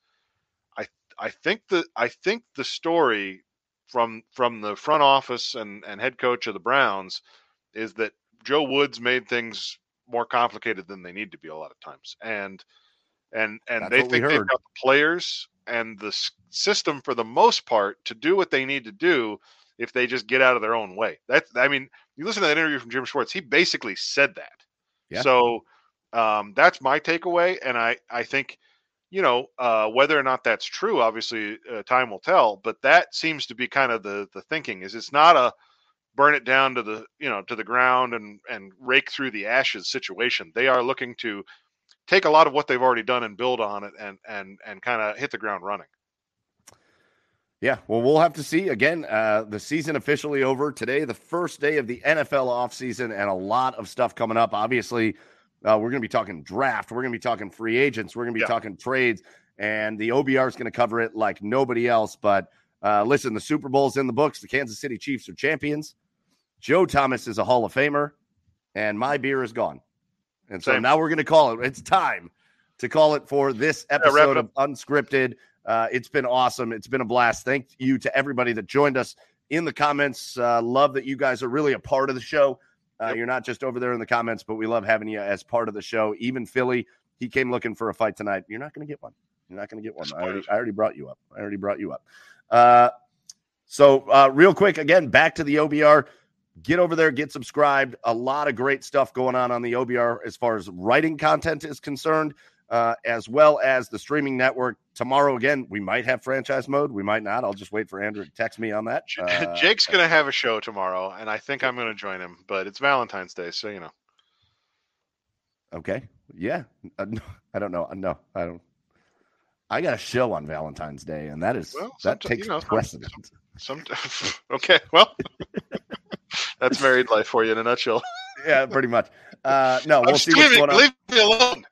I I think the I think the story from from the front office and, and head coach of the Browns is that Joe Woods made things more complicated than they need to be a lot of times. And and and they think they've got the players and the system for the most part to do what they need to do if they just get out of their own way. That's, I mean, you listen to that interview from Jim Schwartz, he basically said that. Yeah. So um, that's my takeaway. And I, I think, you know, uh, whether or not that's true, obviously uh, time will tell, but that seems to be kind of the, the thinking is it's not a burn it down to the, you know, to the ground and, and rake through the ashes situation. They are looking to take a lot of what they've already done and build on it and and and kind of hit the ground running. Yeah, well, we'll have to see. Again, uh, the season officially over today, the first day of the N F L offseason, and a lot of stuff coming up. Obviously, uh, we're going to be talking draft. We're going to be talking free agents. We're going to be yeah. talking trades. And the O B R is going to cover it like nobody else. But uh, listen, the Super Bowl's in the books. The Kansas City Chiefs are champions. Joe Thomas is a Hall of Famer. And my beer is gone. And so Same. now we're going to call it. It's time to call it for this episode yeah, of Unscripted. Uh, it's been awesome. It's been a blast. Thank you to everybody that joined us in the comments. Uh, love that you guys are really a part of the show. Uh, yep. You're not just over there in the comments, but we love having you as part of the show. Even Philly, he came looking for a fight tonight. You're not going to get one. You're not going to get one. I already, I already brought you up. I already brought you up. Uh, so uh, real quick, again, back to the O B R. Get over there, get subscribed. A lot of great stuff going on on the O B R as far as writing content is concerned, uh, as well as the streaming network. Tomorrow, again, we might have franchise mode. We might not. I'll just wait for Andrew to text me on that. Uh, Jake's going to have a show tomorrow, and I think I'm going to join him, but it's Valentine's Day, so you know. Okay. Yeah. Uh, no, I don't know. No, I don't. I got a show on Valentine's Day, and that is well, that takes you know, precedence. Some, some, okay. Well, that's married life for you in a nutshell. Yeah, pretty much. Uh, no, I'm we'll see what's going on. Leave me alone.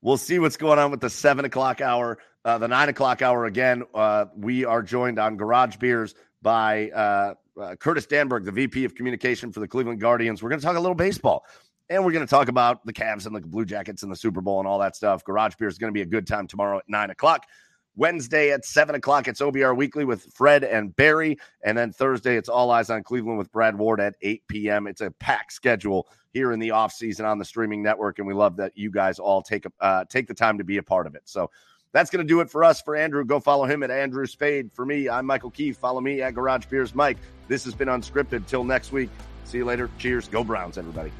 We'll see what's going on with the seven o'clock hour. Uh, the nine o'clock hour again. Uh, we are joined on Garage Beers by uh, uh, Curtis Danberg, the V P of Communication for the Cleveland Guardians. We're going to talk a little baseball, and we're going to talk about the Cavs and the Blue Jackets and the Super Bowl and all that stuff. Garage Beers is going to be a good time tomorrow at nine o'clock. Wednesday at seven o'clock, it's O B R Weekly with Fred and Barry, and then Thursday it's All Eyes on Cleveland with Brad Ward at eight p.m. It's a packed schedule here in the off season on the streaming network, and we love that you guys all take uh, take the time to be a part of it. So. That's going to do it for us. For Andrew, go follow him at Andrew Spade. For me, I'm Michael Keefe. Follow me at Garage Beers Mike. This has been Unscripted. Till next week. See you later. Cheers. Go Browns, everybody.